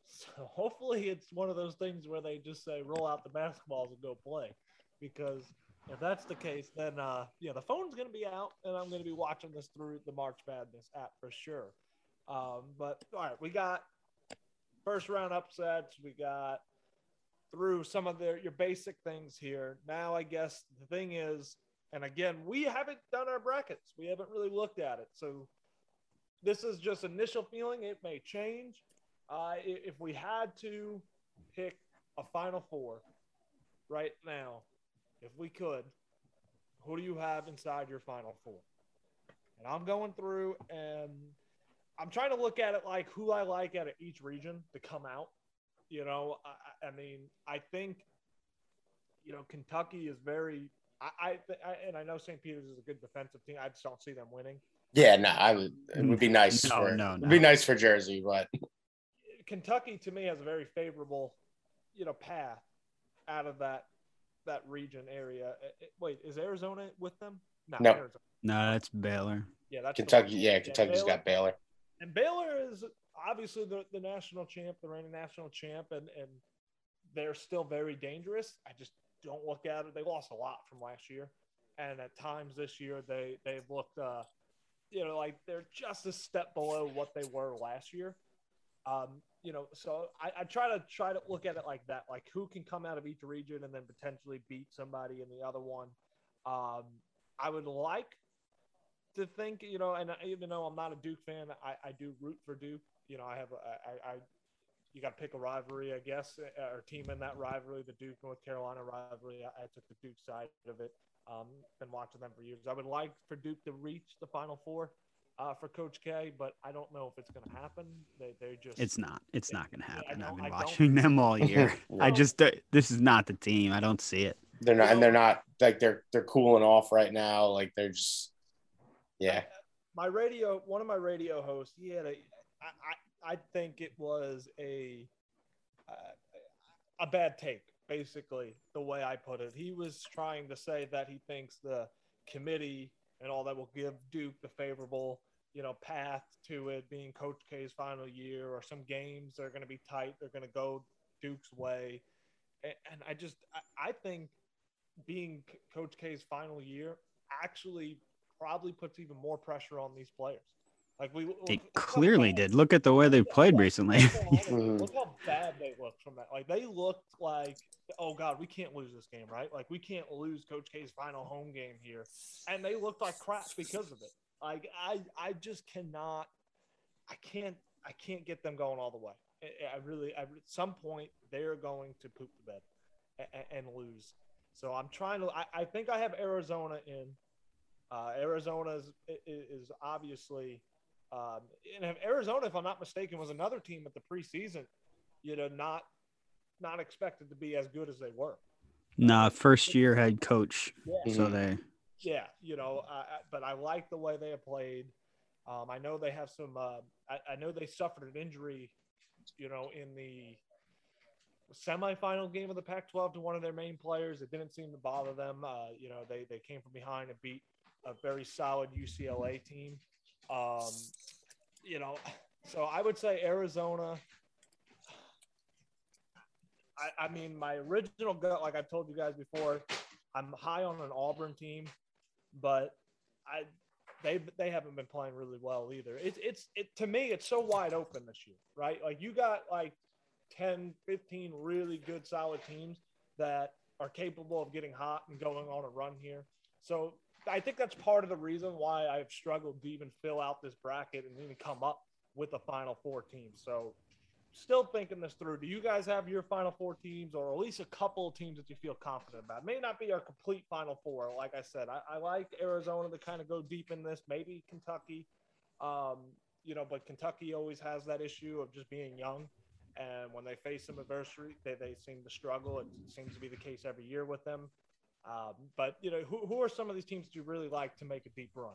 so hopefully it's one of those things where they just say roll out the basketballs and go play, because if that's the case, then, uh, yeah, the phone's going to be out, and I'm going to be watching this through the March Madness app for sure. Um, but, all right, we got first-round upsets. We got through some of the, your basic things here. Now, I guess the thing is, and, again, we haven't done our brackets. We haven't really looked at it. So this is just initial feeling. It may change. Uh, if we had to pick a Final Four right now, if we could, who do you have inside your Final Four? And I'm going through, and I'm trying to look at it like who I like out of each region to come out. You know, I, I mean, I think, you know, Kentucky is very – I, I and I know Saint Peter's is a good defensive team. I just don't see them winning. Yeah, no, I would, it would be nice. No, for, no, no. It would be nice for Jersey, but – Kentucky, to me, has a very favorable, you know, path out of that. that region area. Wait, is Arizona with them? No, no, Arizona. No, that's Baylor. Yeah, that's Kentucky. Yeah, Kentucky's got Baylor. And Baylor is obviously the, the national champ, the reigning national champ, and, and they're still very dangerous. I just don't look at it. They lost a lot from last year, and at times this year they, they've looked, uh, you know, like they're just a step below what they were last year. Um, you know, so I, I try to try to look at it like that, like who can come out of each region and then potentially beat somebody in the other one. Um, I would like to think, you know, and even though I'm not a Duke fan, I, I do root for Duke. You know, I have, a, I, I, you got to pick a rivalry, I guess, or team in that rivalry, the Duke North Carolina rivalry. I, I took the Duke side of it. Um, been watching them for years. I would like for Duke to reach the Final Four. Uh, for Coach K, but I don't know if it's going to happen. They, they're just. It's not. It's they, not going to happen. I've been watching them all year. Well, I just. This is not the team. I don't see it. They're not, you know, and they're not like they're they're cooling off right now. Like they're just. Yeah. My radio, one of my radio hosts, he had a. I I, I think it was a. Uh, a bad take, basically, the way I put it. He was trying to say that he thinks the committee and all that will give Duke the favorable, you know, path to it being Coach K's final year, or some games that are going to be tight. They're going to go Duke's way. And, and I just, I, I think being Coach K's final year actually probably puts even more pressure on these players. Like we They look, clearly look did. Look at the way they played look, recently. Look how, look how bad they looked from that. Like they looked like, oh God, we can't lose this game, right? Like we can't lose Coach K's final home game here. And they looked like crap because of it. Like I, I just cannot, I can't, I can't get them going all the way. I, I really, I, at some point they're going to poop the bed and, and lose. So I'm trying to, I, I think I have Arizona in. Uh, Arizona is, is obviously, um, and Arizona, if I'm not mistaken, was another team at the preseason, you know, not, not expected to be as good as they were. Nah, first year head coach. Yeah. So they. Yeah, you know, I, I, but I like the way they have played. Um, I know they have some. Uh, I, I know they suffered an injury, you know, in the semifinal game of the Pac twelve to one of their main players. It didn't seem to bother them. Uh, you know, they they came from behind and beat a very solid U C L A team. Um, you know, so I would say Arizona. I, I mean, my original gut, like I've told you guys before, I'm high on an Auburn team, but I they they haven't been playing really well either. It's it's it to me, it's so wide open this year, right? Like you got like ten, fifteen really good solid teams that are capable of getting hot and going on a run here. So I think that's part of the reason why I've struggled to even fill out this bracket and even come up with a Final Four team. So still thinking this through, do you guys have your Final Four teams, or at least a couple of teams that you feel confident about? It may not be our complete Final Four. Like I said, I, I like Arizona to kind of go deep in this, maybe Kentucky, um, you know, but Kentucky always has that issue of just being young. And when they face some adversity, they, they seem to struggle. It seems to be the case every year with them. Um, but, you know, who, who are some of these teams that you really like to make a deep run?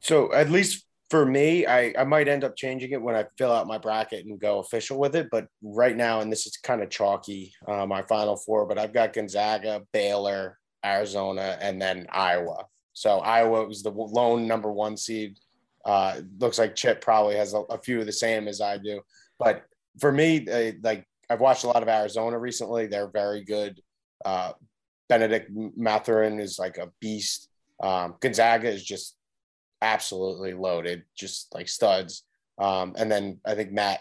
So at least for me, I, I might end up changing it when I fill out my bracket and go official with it. But right now, and this is kind of chalky, uh, my Final Four, but I've got Gonzaga, Baylor, Arizona, and then Iowa. So Iowa was the lone number one seed. Uh, looks like Chip probably has a, a few of the same as I do. But for me, uh, like I've watched a lot of Arizona recently. They're very good. Uh, Benedict Mathurin is like a beast. Um, Gonzaga is just absolutely loaded, just like studs. Um, and then I think, Matt,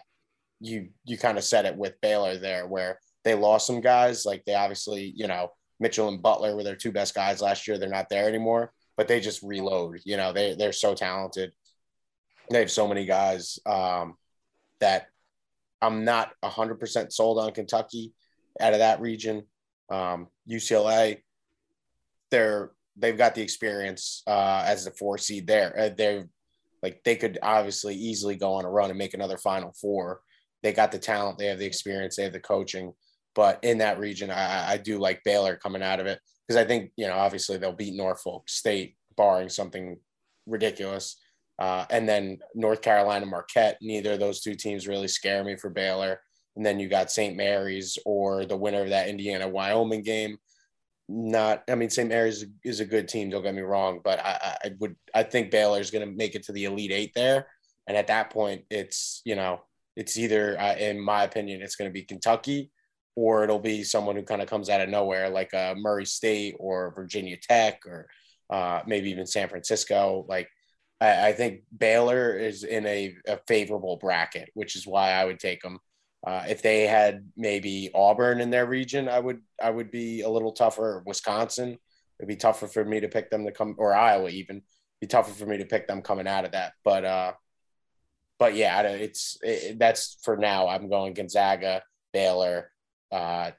you you kind of said it with Baylor there, where they lost some guys. Like they obviously, you know, Mitchell and Butler were their two best guys last year. They're not there anymore, but they just reload. You know, they, they're so talented. They have so many guys um, that – I'm not one hundred percent sold on Kentucky out of that region. Um, U C L A, they're they've got the experience uh, as the four seed there. Uh, they like they could obviously easily go on a run and make another Final Four. They got the talent, they have the experience, they have the coaching. But in that region, I, I do like Baylor coming out of it because I think you know obviously they'll beat Norfolk State, barring something ridiculous. Uh, and then North Carolina, Marquette, neither of those two teams really scare me for Baylor. And then you got Saint Mary's or the winner of that Indiana-Wyoming game. Not, I mean, Saint Mary's is a good team, don't get me wrong, but I, I would, I think Baylor's going to make it to the Elite Eight there. And at that point, it's, you know, it's either, uh, in my opinion, it's going to be Kentucky or it'll be someone who kind of comes out of nowhere, like uh, Murray State or Virginia Tech or uh, maybe even San Francisco, like. I think Baylor is in a, a favorable bracket, which is why I would take them. Uh, if they had maybe Auburn in their region, I would I would be a little tougher. Wisconsin, it'd be tougher for me to pick them to come, or Iowa even, it'd be tougher for me to pick them coming out of that. But uh, but yeah, it's it, that's for now. I'm going Gonzaga, Baylor, uh,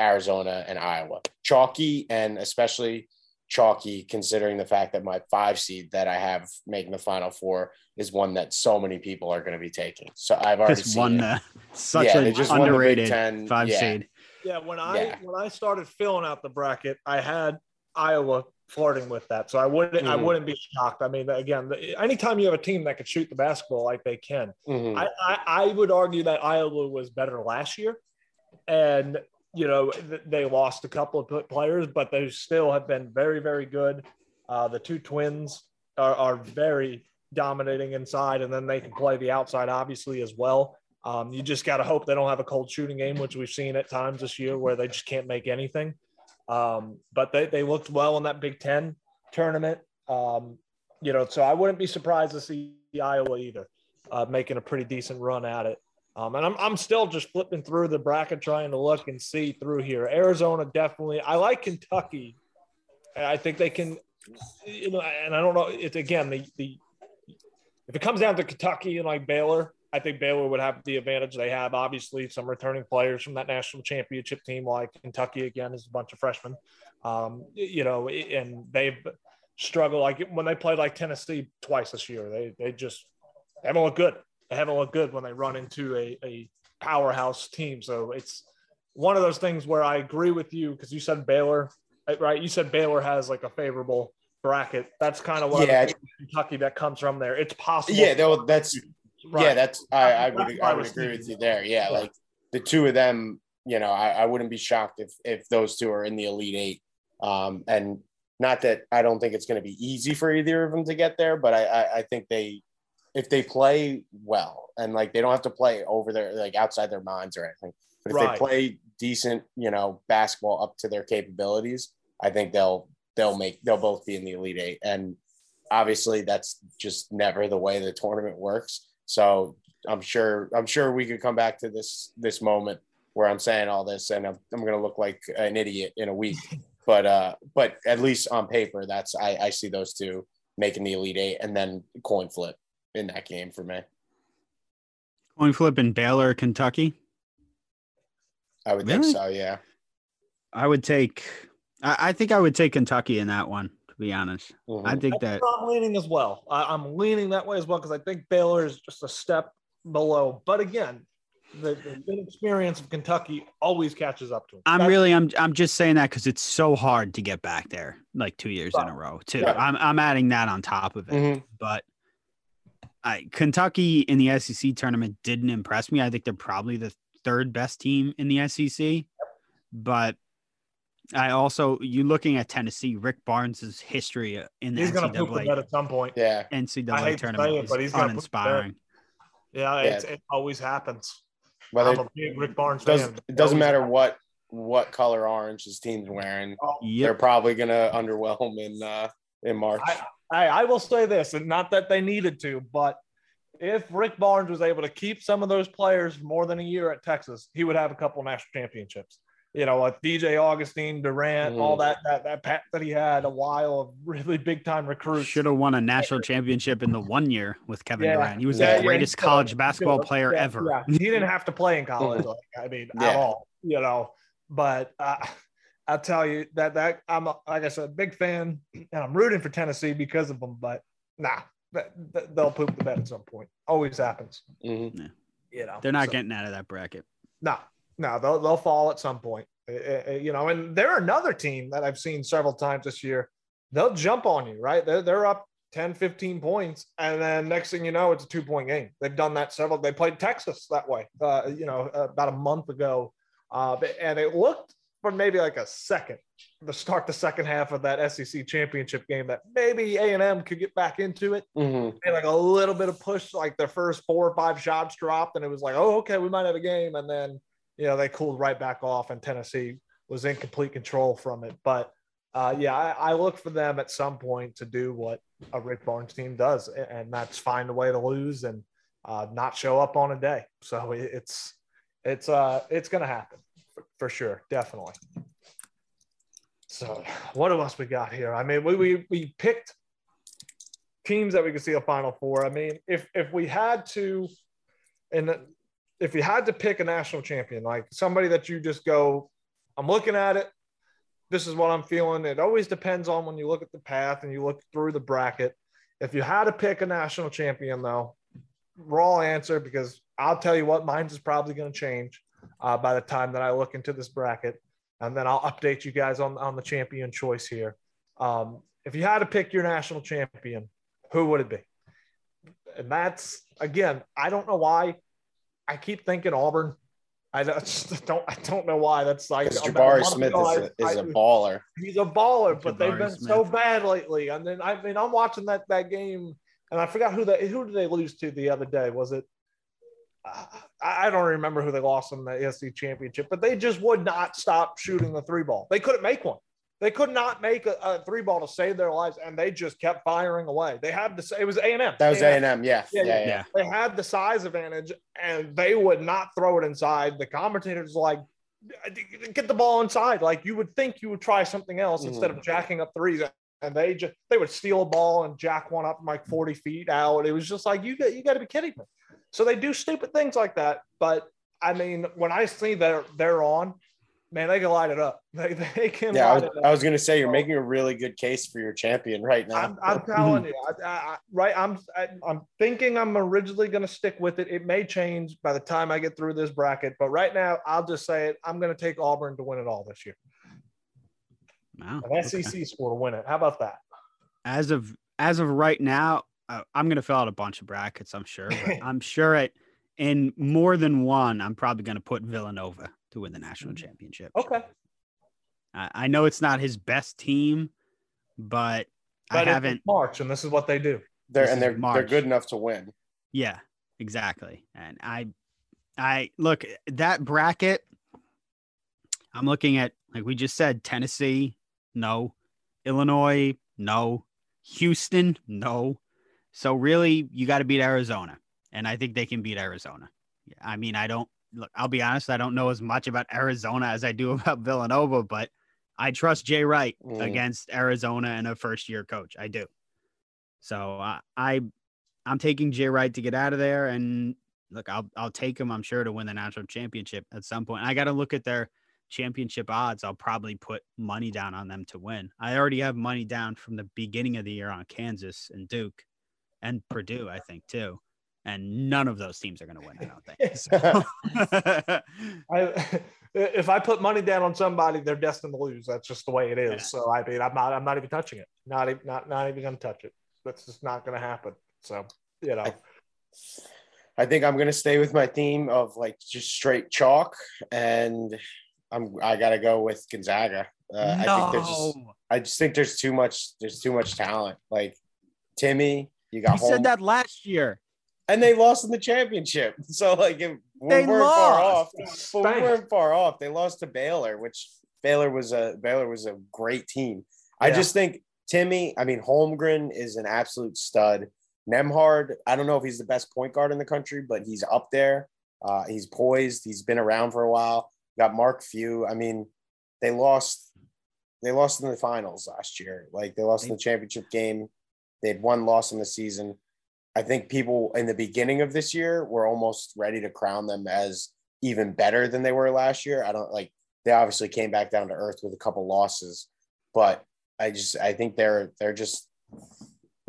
Arizona, and Iowa. Chalky, and especially. Chalky considering the fact that my five seed that I have making the Final Four is one that so many people are going to be taking. So I've already just seen won the, such yeah, an underrated ten, five yeah. seed. Yeah. When I, yeah. when I started filling out the bracket, I had Iowa flirting with that. So I wouldn't, mm. I wouldn't be shocked. I mean, again, anytime you have a team that can shoot the basketball like they can, mm-hmm. I, I, I would argue that Iowa was better last year. And, you know, they lost a couple of players, but they still have been very, very good. Uh, the two twins are, are very dominating inside, and then they can play the outside, obviously, as well. Um, you just got to hope they don't have a cold shooting game, which we've seen at times this year where they just can't make anything. Um, but they, they looked well in that Big Ten tournament. Um, you know, so I wouldn't be surprised to see Iowa either uh, making a pretty decent run at it. Um, and I'm I'm still just flipping through the bracket trying to look and see through here. Arizona definitely. I like Kentucky. I think they can, you know. And I don't know. It's again the the if it comes down to Kentucky and like Baylor, I think Baylor would have the advantage they have. Obviously, some returning players from that national championship team, like Kentucky again is a bunch of freshmen. Um, you know, and they've struggled like when they played like Tennessee twice this year. They they just they haven't looked good. They haven't looked good when they run into a, a powerhouse team. So it's one of those things where I agree with you because you said Baylor, right? You said Baylor has like a favorable bracket. That's kind of what yeah. Kentucky that comes from there. It's possible. Yeah, no, that's right. yeah, that's I, I would I would agree with you there. Yeah, like the two of them, you know, I, I wouldn't be shocked if if those two are in the Elite Eight. Um, and not that I don't think it's going to be easy for either of them to get there, but I I, I think they. If they play well and like, they don't have to play over their, like outside their minds or anything, but if right. they play decent, you know, basketball up to their capabilities, I think they'll, they'll make, they'll both be in the Elite Eight. And obviously that's just never the way the tournament works. So I'm sure, I'm sure we could come back to this, this moment where I'm saying all this and I'm, I'm going to look like an idiot in a week, but, uh, but at least on paper, that's, I, I see those two making the Elite Eight and then coin flip in that game for me. Coin flip in Baylor, Kentucky? I would really? think so, yeah. I would take I, – I think I would take Kentucky in that one, to be honest. Mm-hmm. I think that – I'm leaning as well. I, I'm leaning that way as well because I think Baylor is just a step below. But, again, the, the inexperience of Kentucky always catches up to them. I'm That's- really – I'm I'm just saying that because it's so hard to get back there like two years right. in a row too. Right. I'm, I'm adding that on top of it. Mm-hmm. But – I, Kentucky in the S E C tournament didn't impress me. I think they're probably the third best team in the S E C. But I also, you looking at Tennessee, Rick Barnes' history in the He's going to poop the bed at some point. Yeah. N C double A I hate tournament to it, is but he's uninspiring. Yeah, yeah. It's, it always happens. Whether I'm a big Rick Barnes does, fan. It doesn't matter what what color orange his team's wearing. Oh, yep. They're probably going to underwhelm in uh, in March. I, I, I will say this, and not that they needed to, but if Rick Barnes was able to keep some of those players more than a year at Texas, he would have a couple of national championships. You know, like D J Augustine, Durant, mm. all that that that pack that he had, a while of really big time recruits. Should have won a national championship in the one year with Kevin yeah. Durant. He was yeah, the greatest yeah, college basketball yeah, player yeah, ever. Yeah. He didn't have to play in college, like, I mean, yeah. at all. You know, but. Uh, I'll tell you that that I'm a, like I said, a big fan, and I'm rooting for Tennessee because of them. But nah, they'll poop the bed at some point. Always happens. Mm-hmm. Yeah. You know, they're not so, getting out of that bracket. No, no, they'll they'll fall at some point. Uh, you know, and they're another team that I've seen several times this year. They'll jump on you, right? They're they're up ten, fifteen points, and then next thing you know, it's a two point game. They've done that several. They played Texas that way. Uh, you know, about a month ago, uh, and it looked. For maybe like a second to start the second half of that S E C championship game that maybe A and M could get back into it. Mm-hmm. And like a little bit of push, like their first four or five shots dropped and it was like, oh, okay, we might have a game. And then, you know, they cooled right back off and Tennessee was in complete control from it. But uh, yeah, I, I look for them at some point to do what a Rick Barnes team does. And that's find a way to lose and uh, not show up on a day. So it, it's, it's uh, it's going to happen. For sure, definitely. So what else we got here? I mean, we we we picked teams that we could see a Final Four. I mean, if if we had to, and if you had to pick a national champion, like somebody that you just go, I'm looking at it, this is what I'm feeling. It always depends on when you look at the path and you look through the bracket. If you had to pick a national champion, though, raw answer, because I'll tell you what, mine's is probably going to change. Uh, by the time that I look into this bracket, and then I'll update you guys on, on the champion choice here. Um, if you had to pick your national champion, who would it be? And that's, again, I don't know why I keep thinking Auburn. I just don't, I don't know why that's like Jabari Smith is a, is a baller. He's a baller, but Jabari they've been Smith. so bad lately. And then, I mean, I'm watching that, that game and I forgot who that, who did they lose to the other day? Was it, I don't remember who they lost in the S E C championship, but they just would not stop shooting the three ball. They couldn't make one. They could not make a, a three ball to save their lives, and they just kept firing away. They had the it was A and M. That was A and M, A and M. Yeah. Yeah, yeah, yeah. yeah. They had the size advantage, and they would not throw it inside. The commentators were like, get the ball inside. Like you would think you would try something else mm-hmm. instead of jacking up threes. And they just they would steal a ball and jack one up like forty feet out. It was just like you got you got to be kidding me. So they do stupid things like that. But I mean, when I see they're they're on, man, they can light it up. They they can. Yeah, light I was, it up. I was gonna say you're so, making a really good case for your champion right now. I'm, I'm telling you, I, I, right? I'm I, I'm thinking I'm originally gonna stick with it. It may change by the time I get through this bracket, but right now I'll just say it. I'm gonna take Auburn to win it all this year. Wow, an S E C okay. score to win it. How about that? As of as of right now, uh, I'm going to fill out a bunch of brackets. I'm sure. But I'm sure it in more than one. I'm probably going to put Villanova to win the national championship. Okay. Uh, I know it's not his best team, but, but I haven't March, and this is what they do. They're this and they're March. They're good enough to win. Yeah, exactly. And I, I look that bracket. I'm looking at like we just said Tennessee. No. Illinois, no. Houston, no. So really, you got to beat Arizona, and I think they can beat Arizona. I mean, I don't look. I'll be honest. I don't know as much about Arizona as I do about Villanova, but I trust Jay Wright mm. against Arizona and a first-year coach. I do. So uh, I, I'm taking Jay Wright to get out of there, and look, I'll I'll take them, I'm sure, to win the national championship at some point. I got to look at their championship odds. I'll probably put money down on them to win. I already have money down from the beginning of the year on Kansas and Duke and Purdue, I think, too. And none of those teams are going to win, I don't think. So. I, if I put money down on somebody, they're destined to lose. That's just the way it is. Yeah. So I mean, I'm not, I'm not even touching it. Not even, not, not even going to touch it. That's just not going to happen. So, you know, I, I think I'm going to stay with my theme of like just straight chalk, and I'm, I got to go with Gonzaga. Uh, no. I think there's just, I just think there's too much, there's too much talent. Like Timmy, you got, you said that last year. And they lost in the championship. So, like, if we weren't far off. We weren't far off. They lost to Baylor, which Baylor was a Baylor was a great team. Yeah. I just think Timmy, I mean, Holmgren is an absolute stud. Nembhard, I don't know if he's the best point guard in the country, but he's up there. Uh, he's poised. He's been around for a while. Got Mark Few. I mean, they lost. They lost in the finals last year. Like, they lost in the championship game. They had one loss in the season. I think people in the beginning of this year were almost ready to crown them as even better than they were last year. I don't like, they obviously came back down to earth with a couple losses, but I just, I think they're, they're just,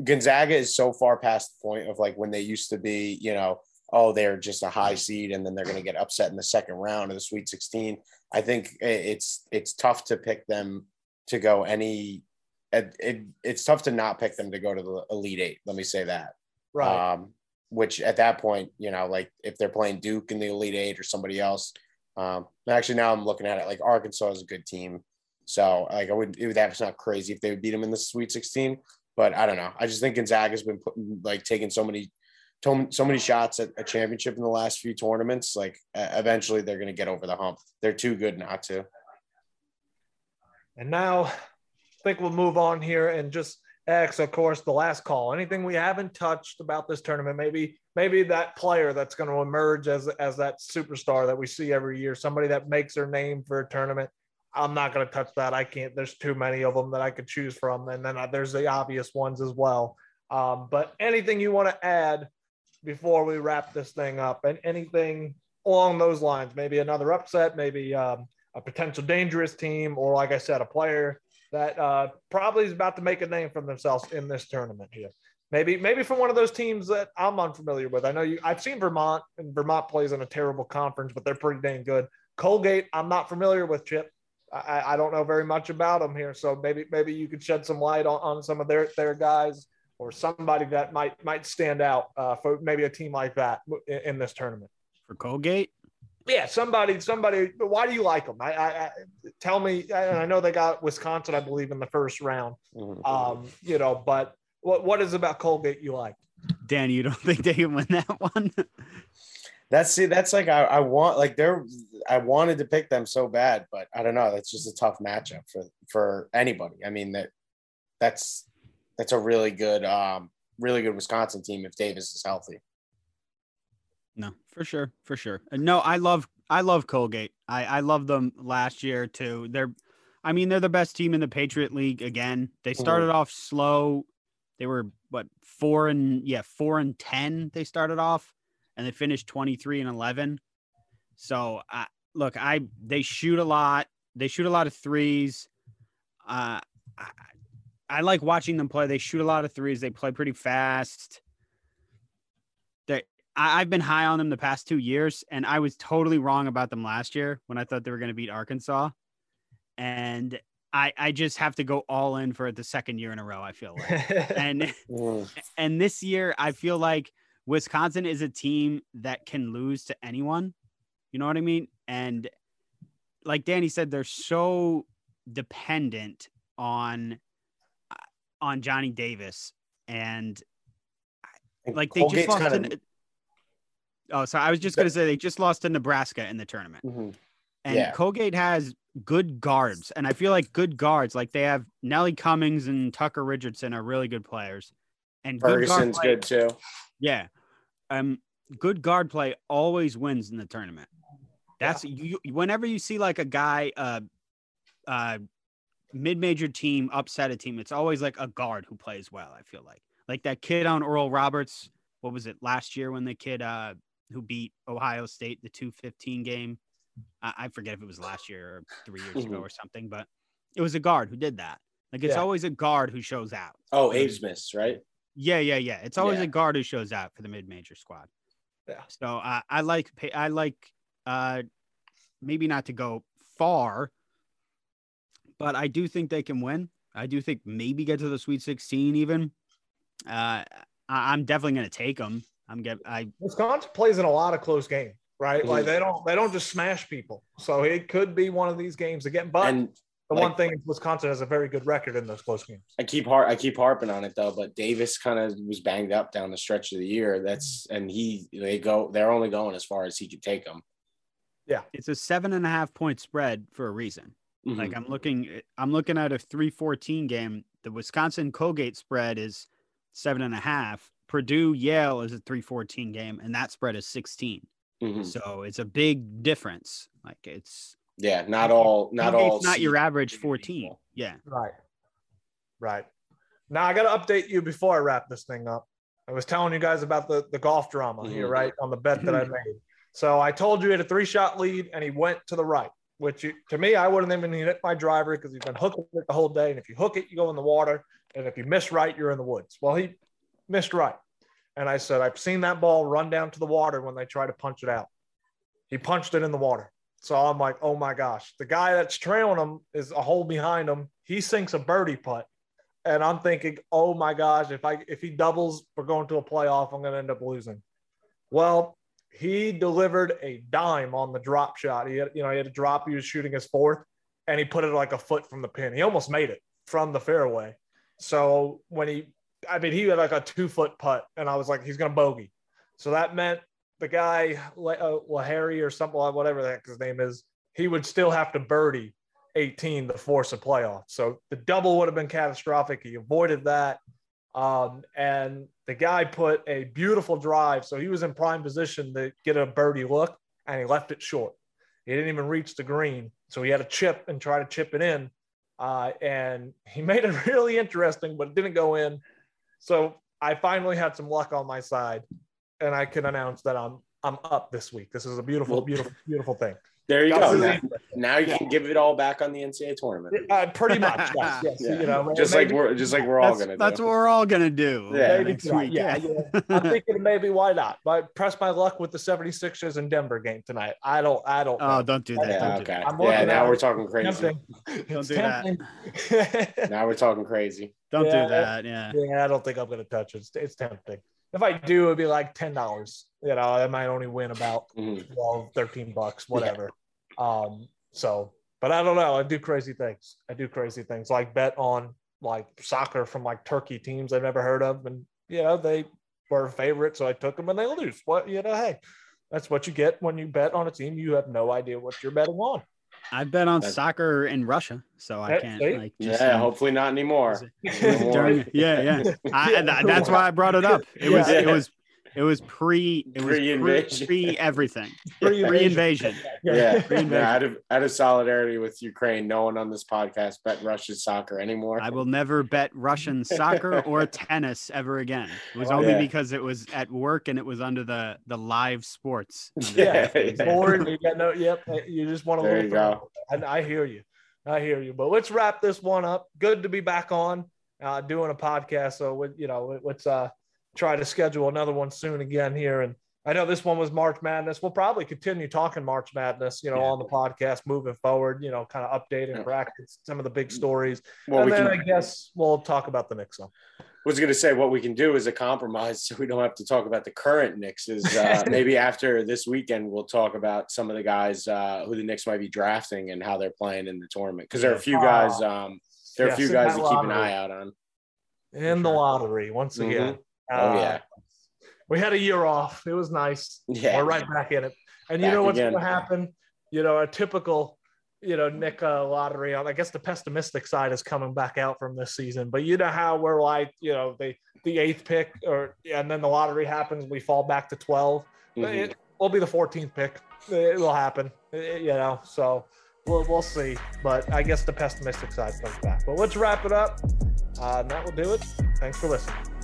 Gonzaga is so far past the point of like when they used to be, you know, oh, they're just a high seed and then they're going to get upset in the second round of the Sweet sixteen. I think it's, it's tough to pick them to go any, it, it, it's tough to not pick them to go to the Elite Eight. Let me say that. Right. Um, which at that point, you know, like if they're playing Duke in the Elite Eight or somebody else, um, actually now I'm looking at it, like Arkansas is a good team. So like I wouldn't, it, that's not crazy if they would beat them in the Sweet sixteen, but I don't know. I just think Gonzaga has been putting, like taking so many, so many shots at a championship in the last few tournaments. Like uh, eventually they're going to get over the hump. They're too good not to. And now I think we'll move on here and just, X, of course, the last call. Anything we haven't touched about this tournament, maybe maybe that player that's going to emerge as, as that superstar that we see every year, somebody that makes their name for a tournament. I'm not going to touch that. I can't. There's too many of them that I could choose from. And then I, there's the obvious ones as well. Um, but anything you want to add before we wrap this thing up, and anything along those lines, maybe another upset, maybe um, a potential dangerous team, or like I said, a player that uh, probably is about to make a name for themselves in this tournament here. Maybe, maybe from one of those teams that I'm unfamiliar with. I know you, I've seen Vermont, and Vermont plays in a terrible conference, but they're pretty dang good. Colgate, I'm not familiar with, Chip. I, I don't know very much about them here. So maybe, maybe you could shed some light on, on some of their, their guys or somebody that might, might stand out uh, for maybe a team like that in, in this tournament. For Colgate? Yeah, somebody, somebody. Why do you like them? I, I, I tell me. And I know they got Wisconsin, I believe, in the first round. Um, you know, but what what is about Colgate you like? Dan, you don't think they can win that one? That's see, that's like I, I want, like they're. I wanted to pick them so bad, but I don't know. That's just a tough matchup for for anybody. I mean that that's that's a really good, um, really good Wisconsin team if Davis is healthy. No, for sure. For sure. No, I love, I love Colgate. I, I love them last year too. They're, I mean, they're the best team in the Patriot League. Again, they started mm-hmm. off slow. They were what four and yeah, four and ten. They started off and they finished twenty-three and eleven. So I look, I, they shoot a lot. They shoot a lot of threes. Uh, I, I like watching them play. They shoot a lot of threes. They play pretty fast. I've been high on them the past two years, and I was totally wrong about them last year when I thought they were going to beat Arkansas. And I, I just have to go all in for it the second year in a row, I feel like. And and this year, I feel like Wisconsin is a team that can lose to anyone. You know what I mean? And like Danny said, they're so dependent on on Johnny Davis. And like they Colgate's just lost kind of- an, Oh, so I was just going to say they just lost to Nebraska in the tournament. Mm-hmm. And yeah. Colgate has good guards. And I feel like good guards, like they have Nellie Cummings and Tucker Richardson are really good players. And Ferguson's good, good too. Yeah. Um, good guard play always wins in the tournament. That's yeah. you. Whenever you see like a guy, uh, uh, mid-major team upset a team, it's always like a guard who plays well, I feel like. Like that kid on Oral Roberts, what was it last year when the kid, uh, who beat Ohio State, the two fifteen game. Uh, I forget if it was last year or three years mm-hmm. ago or something, but it was a guard who did that. Like, it's yeah. always a guard who shows out. Oh, Abe's miss, right? Yeah, yeah, yeah. It's always yeah. a guard who shows out for the mid-major squad. Yeah. So uh, I like, I like, uh, maybe not to go far, but I do think they can win. I do think maybe get to the Sweet sixteen even. Uh, I, I'm definitely going to take them. I'm get. I Wisconsin plays in a lot of close games, right? Mm-hmm. Like they don't, they don't just smash people. So it could be one of these games again. But and the like, one thing is Wisconsin has a very good record in those close games. I keep har- I keep harping on it though, but Davis kind of was banged up down the stretch of the year. That's and he they go. They're only going as far as he could take them. Yeah, it's a seven and a half point spread for a reason. Mm-hmm. Like I'm looking, I'm looking at a three fourteen game. The Wisconsin Colgate spread is seven and a half. Purdue Yale is a three fourteen game, and that spread is sixteen. Mm-hmm. So it's a big difference. Like it's yeah, not all, not Colgate's all. It's not your average fourteen. Yeah, right, right. Now I got to update you before I wrap this thing up. I was telling you guys about the the golf drama mm-hmm. here, right? On the bet that I made. So I told you he had a three-shot lead, and he went to the right, which you, to me, I wouldn't even hit my driver because he's been hooking it the whole day. And if you hook it, you go in the water. And if you miss right, you're in the woods. Well, he missed right. And I said, I've seen that ball run down to the water when they try to punch it out. He punched it in the water. So I'm like, oh, my gosh. The guy that's trailing him is a hole behind him. He sinks a birdie putt. And I'm thinking, oh, my gosh, if I if he doubles, we're going to a playoff. I'm going to end up losing. Well, he delivered a dime on the drop shot. He had, you know, he had a drop. He was shooting his fourth, and he put it like a foot from the pin. He almost made it from the fairway. So when he, I mean, he had like a two-foot putt, and I was like, he's going to bogey. So that meant the guy, uh, Lahari or something, whatever the heck his name is, he would still have to birdie eighteen to force a playoff. So the double would have been catastrophic. He avoided that. Um, and the guy put a beautiful drive. So he was in prime position to get a birdie look, and he left it short. He didn't even reach the green. So he had to chip and try to chip it in. Uh, and he made it really interesting, but it didn't go in. So I finally had some luck on my side, and I can announce that I'm, I'm up this week. This is a beautiful, beautiful, beautiful thing. There you go. Now, now you can give it all back on the N C A A tournament. Uh, pretty much, yes. yes yeah. You know, just maybe, like we're just like we're all gonna. Do. That's what we're all gonna do. Yeah, maybe tonight, yeah, yeah. I'm thinking maybe why not? But press my luck with the seventy-sixers and Denver game tonight. I don't. I don't. Oh, know. Don't do that. Yeah, don't okay. Do that. Yeah, now we're talking crazy. Don't do that. Now we're talking crazy. Don't yeah, do that. Yeah. Yeah, I don't think I'm gonna touch it. It's, it's tempting. If I do, it'd be like ten dollars. You know, I might only win about twelve, thirteen bucks, whatever. Yeah. Um, so, but I don't know. I do crazy things. I do crazy things like bet on like soccer from like Turkey teams I've never heard of. And, you know, they were a favorite. So I took them and they lose. What, you know, hey, that's what you get when you bet on a team. You have no idea what you're betting on. I bet on that's, soccer in Russia, so I can't. Like, just, yeah, um, hopefully not anymore. anymore. During, yeah, yeah. I, th- that's why I brought it up. It was, yeah. it was, it was pre, it was pre, pre everything, pre invasion. Yeah, pre-invasion. Yeah, out of out of solidarity with Ukraine, no one on this podcast bet Russian soccer anymore. I will never bet Russian soccer or tennis ever again. It was oh, only yeah. because it was at work and it was under the the live sports. Yeah, bored. You got no. Yep, you just want to. There you go. And I hear you, I hear you. But let's wrap this one up. Good to be back on uh, doing a podcast. So you know, let's uh, try to schedule another one soon again here and. I know this one was March Madness. We'll probably continue talking March Madness, you know, yeah. on the podcast moving forward, you know, kind of updating yeah. brackets, some of the big stories. Well, and we then can, I guess we'll talk about the Knicks. I was going to say what we can do is a compromise so we don't have to talk about the current Knicks is uh, maybe after this weekend, we'll talk about some of the guys uh, who the Knicks might be drafting and how they're playing in the tournament. Because there are a few guys, um, there are yes, a few guys to keep an eye out on. In the lottery, once again. Mm-hmm. Oh, uh, yeah. We had a year off. It was nice. Yeah. We're right back in it. And back you know what's going to happen? You know, a typical, you know, Nick uh, lottery. I guess the pessimistic side is coming back out from this season. But you know how we're like, you know, the, the eighth pick or and then the lottery happens. We fall back to twelve. Mm-hmm. It will be the fourteenth pick. It will happen, it, you know. So we'll, we'll see. But I guess the pessimistic side comes back. But let's wrap it up. Uh, and that will do it. Thanks for listening.